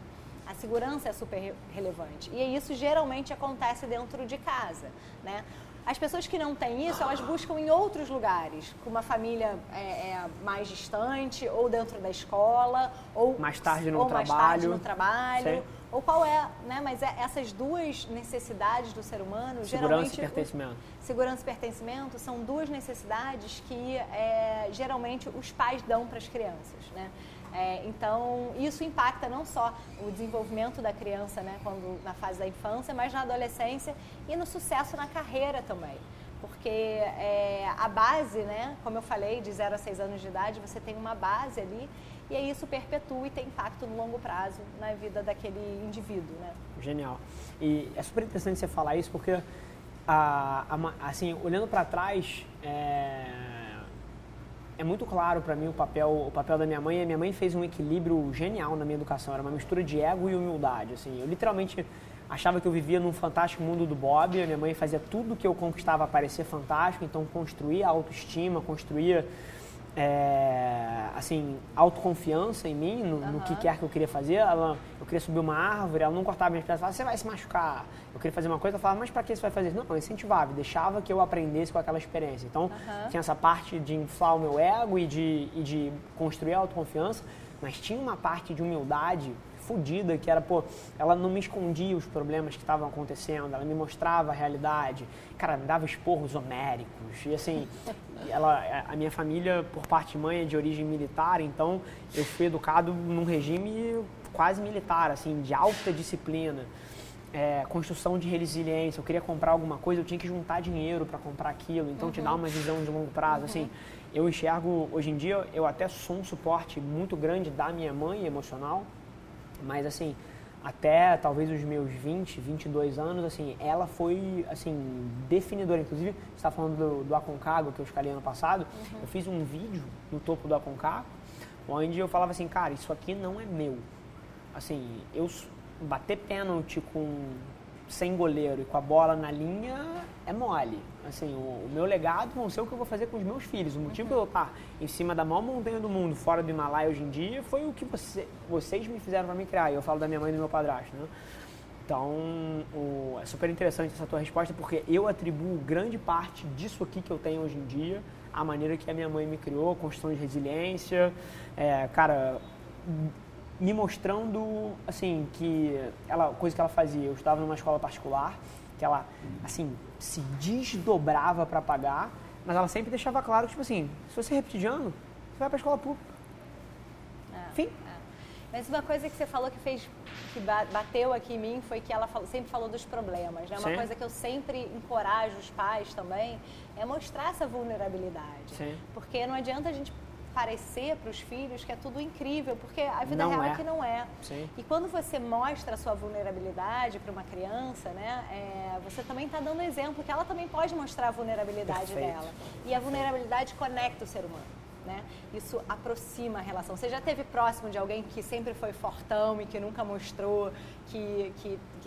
A segurança é super relevante. E isso geralmente acontece dentro de casa, né? As pessoas que não têm isso, elas buscam em outros lugares, com uma família mais distante, ou dentro da escola, ou mais tarde no trabalho. Sim. Ou qual é, né? Mas essas duas necessidades do ser humano, geralmente... Segurança e pertencimento. Segurança e pertencimento são duas necessidades que geralmente os pais dão para as crianças, né? Então, isso impacta não só o desenvolvimento da criança, né, na fase da infância, mas na adolescência e no sucesso na carreira também. Porque a base, né, como eu falei, de 0 a 6 anos de idade, você tem uma base ali, e aí isso perpetua e tem impacto no longo prazo na vida daquele indivíduo, né? Genial. E é super interessante você falar isso, porque, assim, olhando para trás... É muito claro para mim o papel da minha mãe. A minha mãe fez um equilíbrio genial na minha educação. Era uma mistura de ego e humildade, assim. Eu literalmente achava que eu vivia num fantástico mundo do Bob. A minha mãe fazia tudo que eu conquistava parecer fantástico. Então, construía autoestima, construía assim, autoconfiança em mim, no que quer que eu queria fazer. Eu queria subir uma árvore, ela não cortava minhas pernas, falava, você vai se machucar. Eu queria fazer uma coisa, ela falava, mas para que você vai fazer? Não, eu incentivava, deixava que eu aprendesse com aquela experiência. Então, tinha essa parte de inflar o meu ego e de construir a autoconfiança, mas tinha uma parte de humildade fodida, que era, ela não me escondia os problemas que estavam acontecendo, ela me mostrava a realidade, cara, me dava esporros homéricos, e assim, a minha família, por parte de mãe, é de origem militar, então eu fui educado num regime quase militar, assim, de alta disciplina. construção de resiliência, eu queria comprar alguma coisa, eu tinha que juntar dinheiro para comprar aquilo, então te dá uma visão de longo prazo, assim. Eu enxergo, hoje em dia, eu até sou um suporte muito grande da minha mãe emocional, mas assim, até talvez os meus 20, 22 anos, assim, ela foi, assim, definidora. Inclusive, você está falando do Aconcagua, que eu escalei ano passado, eu fiz um vídeo no topo do Aconcagua, onde eu falava assim, cara, isso aqui não é meu. Assim, eu bater pênalti sem goleiro e com a bola na linha é mole. Assim, o meu legado vão ser o que eu vou fazer com os meus filhos. O motivo que eu estar em cima da maior montanha do mundo, fora do Himalaia hoje em dia, foi o que vocês me fizeram para me criar. E eu falo da minha mãe e do meu padrasto, né? Então, é super interessante essa tua resposta, porque eu atribuo grande parte disso aqui que eu tenho hoje em dia à maneira que a minha mãe me criou, construção de resiliência, cara, me mostrando, assim, que coisa que ela fazia. Eu estudava numa escola particular, que ela, assim, se desdobrava para pagar, mas ela sempre deixava claro que, tipo assim, se você repetir de ano, você vai para a escola pública. Enfim. Mas uma coisa que você falou que bateu aqui em mim foi que ela sempre falou dos problemas, né? Uma Sim. coisa que eu sempre encorajo os pais também é mostrar essa vulnerabilidade. Sim. Porque não adianta a gente parecer para os filhos que é tudo incrível, porque a vida real é que não é. Sim. E quando você mostra a sua vulnerabilidade para uma criança, né, você também está dando exemplo que ela também pode mostrar a vulnerabilidade Perfeito. Dela. E a vulnerabilidade conecta o ser humano. Né? Isso aproxima a relação. Você já esteve próximo de alguém que sempre foi fortão e que nunca mostrou que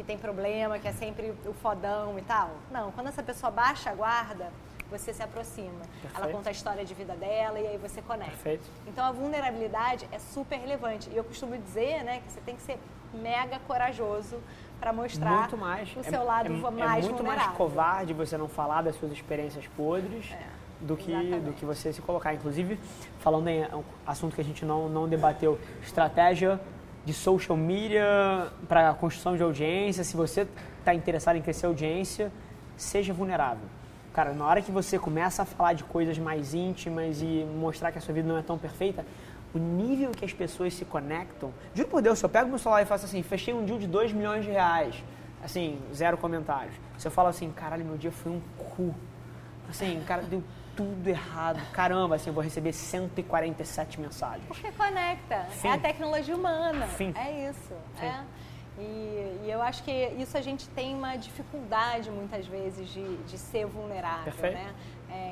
tem problema, que é sempre o fodão e tal? Não, quando essa pessoa baixa a guarda, você se aproxima. Perfeito. Ela conta a história de vida dela e aí você conecta. Perfeito. Então a vulnerabilidade é super relevante. E eu costumo dizer, né, que você tem que ser mega corajoso para mostrar muito mais. O seu lado mais vulnerável. É muito mais covarde você não falar das suas experiências podres. Do que você se colocar. Inclusive, falando em um assunto que a gente não debateu, estratégia de social media para construção de audiência, se você está interessado em crescer audiência, seja vulnerável. Cara, na hora que você começa a falar de coisas mais íntimas e mostrar que a sua vida não é tão perfeita, o nível que as pessoas se conectam... Juro por Deus, se eu pego meu celular e faço assim, fechei um deal de 2 milhões de reais, assim, 0 comentários. Se eu falo assim, caralho, meu dia foi um cu. Assim, cara, deu tudo errado. Caramba, assim, eu vou receber 147 mensagens. Porque conecta. Sim. É a tecnologia humana. Sim. É isso. Sim. É. E eu acho que isso a gente tem uma dificuldade, muitas vezes, de ser vulnerável. Perfeito. Né?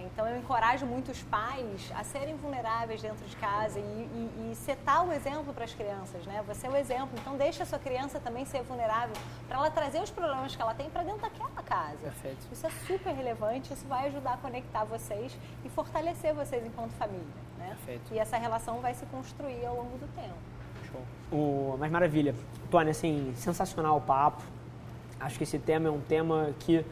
Então, eu encorajo muito os pais a serem vulneráveis dentro de casa e setar o exemplo para as crianças, né? Você é o exemplo, então deixa a sua criança também ser vulnerável para ela trazer os problemas que ela tem para dentro daquela casa. Perfeito. Isso é super relevante, isso vai ajudar a conectar vocês e fortalecer vocês enquanto família, né? Perfeito. E essa relação vai se construir ao longo do tempo. Mas maravilha. Tônia, assim, sensacional o papo. Acho que esse tema é um tema que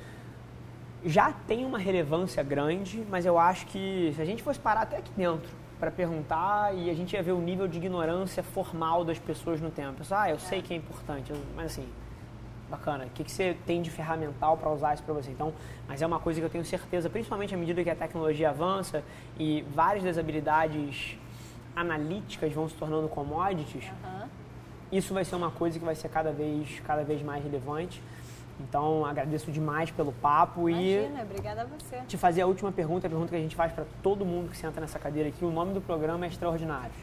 já tem uma relevância grande, mas eu acho que se a gente fosse parar até aqui dentro para perguntar, e a gente ia ver o nível de ignorância formal das pessoas no tema. Pessoal, eu sei que é importante, mas assim, bacana. O que você tem de ferramental para usar isso para você? Então, mas é uma coisa que eu tenho certeza, principalmente à medida que a tecnologia avança e várias das habilidades analíticas vão se tornando commodities, isso vai ser uma coisa que vai ser cada vez mais relevante. Então, agradeço demais pelo papo. Imagina, e obrigada a você. Te fazer a última pergunta, a pergunta que a gente faz para todo mundo que senta nessa cadeira aqui. O nome do programa é Extraordinários.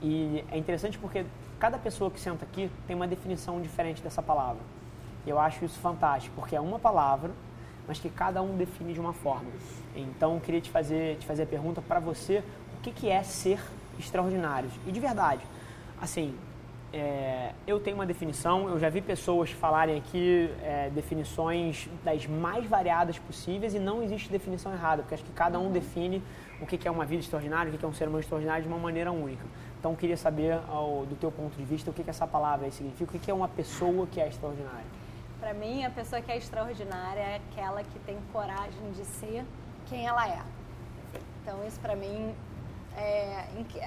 E é interessante porque cada pessoa que senta aqui tem uma definição diferente dessa palavra. E eu acho isso fantástico, porque é uma palavra, mas que cada um define de uma forma. Então, eu queria te fazer a pergunta para você, o que é ser extraordinários? E de verdade, assim, eu tenho uma definição, eu já vi pessoas falarem aqui definições das mais variadas possíveis e não existe definição errada, porque acho que cada um define o que é uma vida extraordinária, o que é um ser humano extraordinário de uma maneira única. Então, eu queria saber do teu ponto de vista o que essa palavra aí significa, o que é uma pessoa que é extraordinária. Para mim, a pessoa que é extraordinária é aquela que tem coragem de ser quem ela é. Então, isso para mim...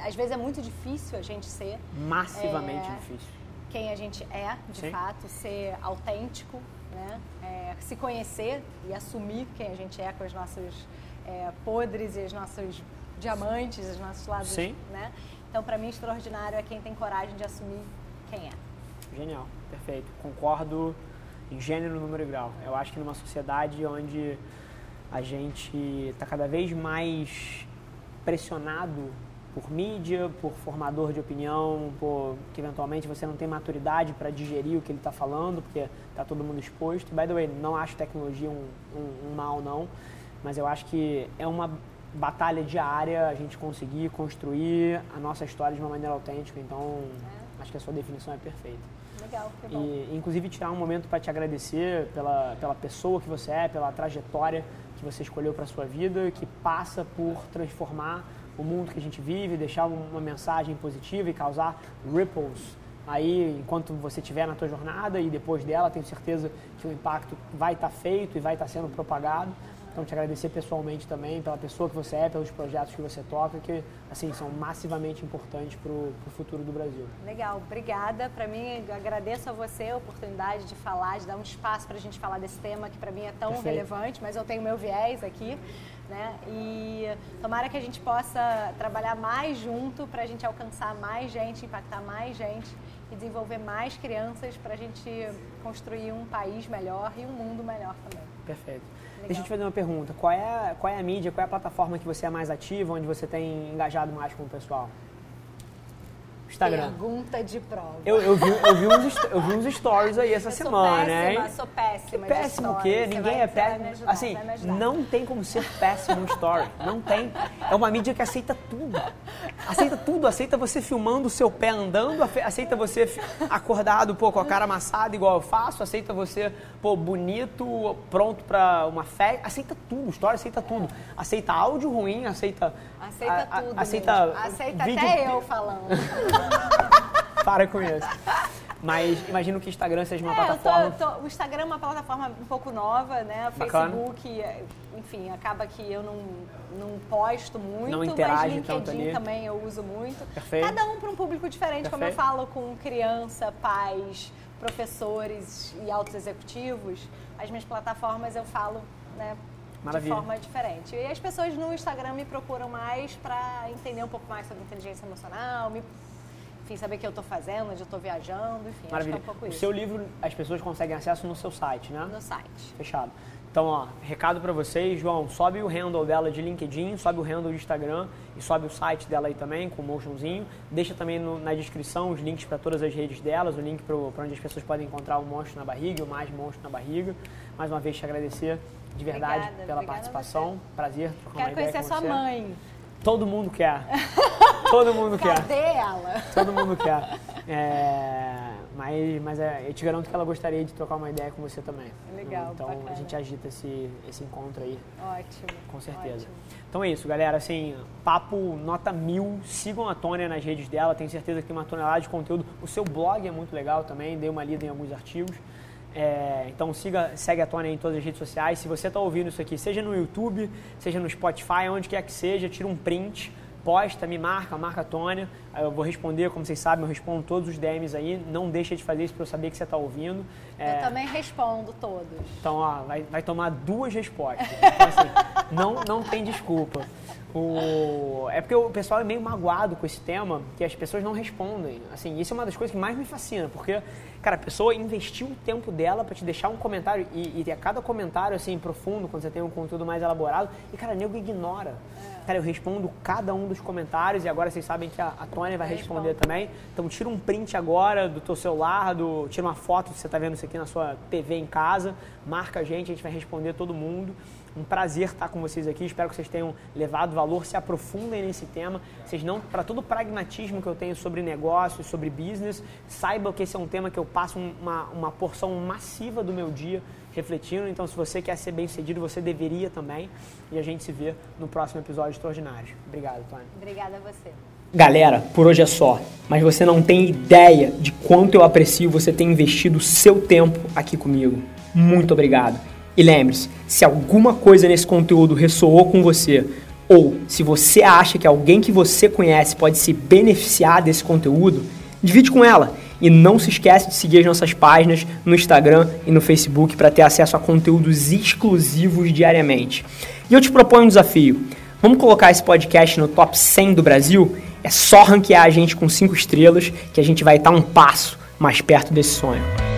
às vezes é muito difícil a gente ser massivamente difícil quem a gente é, de Sim. fato, ser autêntico, né? Se conhecer e assumir quem a gente é com os nossos podres e os nossos diamantes, os nossos lados, Sim. né? Então, para mim, extraordinário é quem tem coragem de assumir quem é. Genial, perfeito, concordo em gênero, número e grau. Eu acho que numa sociedade onde a gente está cada vez mais pressionado por mídia, por formador de opinião, por que eventualmente você não tem maturidade para digerir o que ele está falando, porque está todo mundo exposto. By the way, não acho tecnologia um mal, não, mas eu acho que é uma batalha diária a gente conseguir construir a nossa história de uma maneira autêntica, então acho que a sua definição é perfeita. Legal, que bom. E, inclusive, tirar um momento para te agradecer pela pessoa que você é, pela trajetória que você escolheu para a sua vida, que passa por transformar o mundo que a gente vive, deixar uma mensagem positiva e causar ripples aí enquanto você estiver na tua jornada e depois dela, tenho certeza que o impacto vai estar feito e vai estar sendo propagado. Então, te agradecer pessoalmente também pela pessoa que você é, pelos projetos que você toca, que, assim, são massivamente importantes para o futuro do Brasil. Legal, obrigada. Para mim, eu agradeço a você a oportunidade de falar, de dar um espaço para a gente falar desse tema que para mim é tão Perfeito. Relevante, mas eu tenho meu viés aqui, né? E tomara que a gente possa trabalhar mais junto para a gente alcançar mais gente, impactar mais gente e desenvolver mais crianças para a gente construir um país melhor e um mundo melhor também. Perfeito. Legal. Deixa eu te fazer uma pergunta. Qual é a mídia, qual é a plataforma que você é mais ativa, onde você tem engajado mais com o pessoal? Instagram. Pergunta de prova. Eu vi uns stories aí essa semana, né? Eu sou péssima. Que péssimo o quê? Ninguém é péssimo. Ajudar, assim, não tem como ser péssimo um story. Não tem. É uma mídia que aceita tudo. Aceita tudo. Aceita você filmando o seu pé andando. Aceita você acordado, pô, com a cara amassada, igual eu faço. Aceita você, pô, bonito, pronto pra uma festa. Aceita tudo. Story aceita tudo. Aceita áudio ruim, aceita... Aceita tudo. Aceita vídeo, até eu falando. Para com isso. Mas imagino que o Instagram seja uma plataforma... O Instagram é uma plataforma um pouco nova, né? O Facebook, enfim, acaba que eu não posto muito, não interage, mas LinkedIn também eu uso muito. Perfeito. Cada um para um público diferente, Perfeito. Como eu falo com criança, pais, professores e altos executivos. As minhas plataformas eu falo, né? Maravilha. De forma diferente. E as pessoas no Instagram me procuram mais para entender um pouco mais sobre inteligência emocional, enfim, saber o que eu estou fazendo, onde eu estou viajando, enfim, Maravilha. Acho que é um pouco isso. O seu livro, as pessoas conseguem acesso no seu site, né? No site. Fechado. Então, ó, recado para vocês, João, sobe o handle dela de LinkedIn, sobe o handle de Instagram e sobe o site dela aí também, com o motionzinho. Deixa também na descrição os links para todas as redes delas, o link para onde as pessoas podem encontrar o Monstro na Barriga, o Mais Monstro na Barriga. Mais uma vez, te agradecer de verdade pela participação. Prazer. Quero conhecer a sua mãe. Todo mundo quer. Todo mundo quer. Cadê ela? Todo mundo quer. Mas eu te garanto que ela gostaria de trocar uma ideia com você também. Legal, então bacana. A gente agita esse encontro aí. Ótimo. Com certeza. Ótimo. Então é isso, galera. Assim, papo nota 1000. Sigam a Tônia nas redes dela. Tenho certeza que tem uma tonelada de conteúdo. O seu blog é muito legal também. Dei uma lida em alguns artigos. Então segue a Tônia em todas as redes sociais. Se você está ouvindo isso aqui, seja no YouTube, seja no Spotify, onde quer que seja, tira um print, posta, me marca a Tônia. Eu vou responder, como vocês sabem, eu respondo todos os DMs aí. Não deixa de fazer isso para eu saber que você está ouvindo. Eu também respondo todos. Então, ó, vai tomar 2 respostas. Então, assim, não tem desculpa. É porque o pessoal é meio magoado com esse tema, que as pessoas não respondem. Assim, isso é uma das coisas que mais me fascina, porque, cara, a pessoa investiu o tempo dela para te deixar um comentário, e a cada comentário, assim, profundo, quando você tem um conteúdo mais elaborado, e, cara, nego ignora. Cara, eu respondo cada um dos comentários, e agora vocês sabem que a Tônia vai responder também. Então, tira um print agora do teu celular, tira uma foto, se você tá vendo isso aqui na sua TV em casa, marca a gente vai responder todo mundo. Um prazer estar com vocês aqui, espero que vocês tenham levado valor, se aprofundem nesse tema. Vocês não, para todo o pragmatismo que eu tenho sobre negócios, sobre business, saibam que esse é um tema que eu passo uma porção massiva do meu dia refletindo. Então, se você quer ser bem-sucedido, você deveria também. E a gente se vê no próximo episódio extraordinário. Obrigado, Tônia. Obrigada a você. Galera, por hoje é só, mas você não tem ideia de quanto eu aprecio você ter investido o seu tempo aqui comigo. Muito obrigado. E lembre-se, se alguma coisa nesse conteúdo ressoou com você, ou se você acha que alguém que você conhece pode se beneficiar desse conteúdo, divide com ela. E não se esquece de seguir as nossas páginas no Instagram e no Facebook para ter acesso a conteúdos exclusivos diariamente. E eu te proponho um desafio. Vamos colocar esse podcast no top 100 do Brasil? É só ranquear a gente com 5 estrelas que a gente vai estar um passo mais perto desse sonho.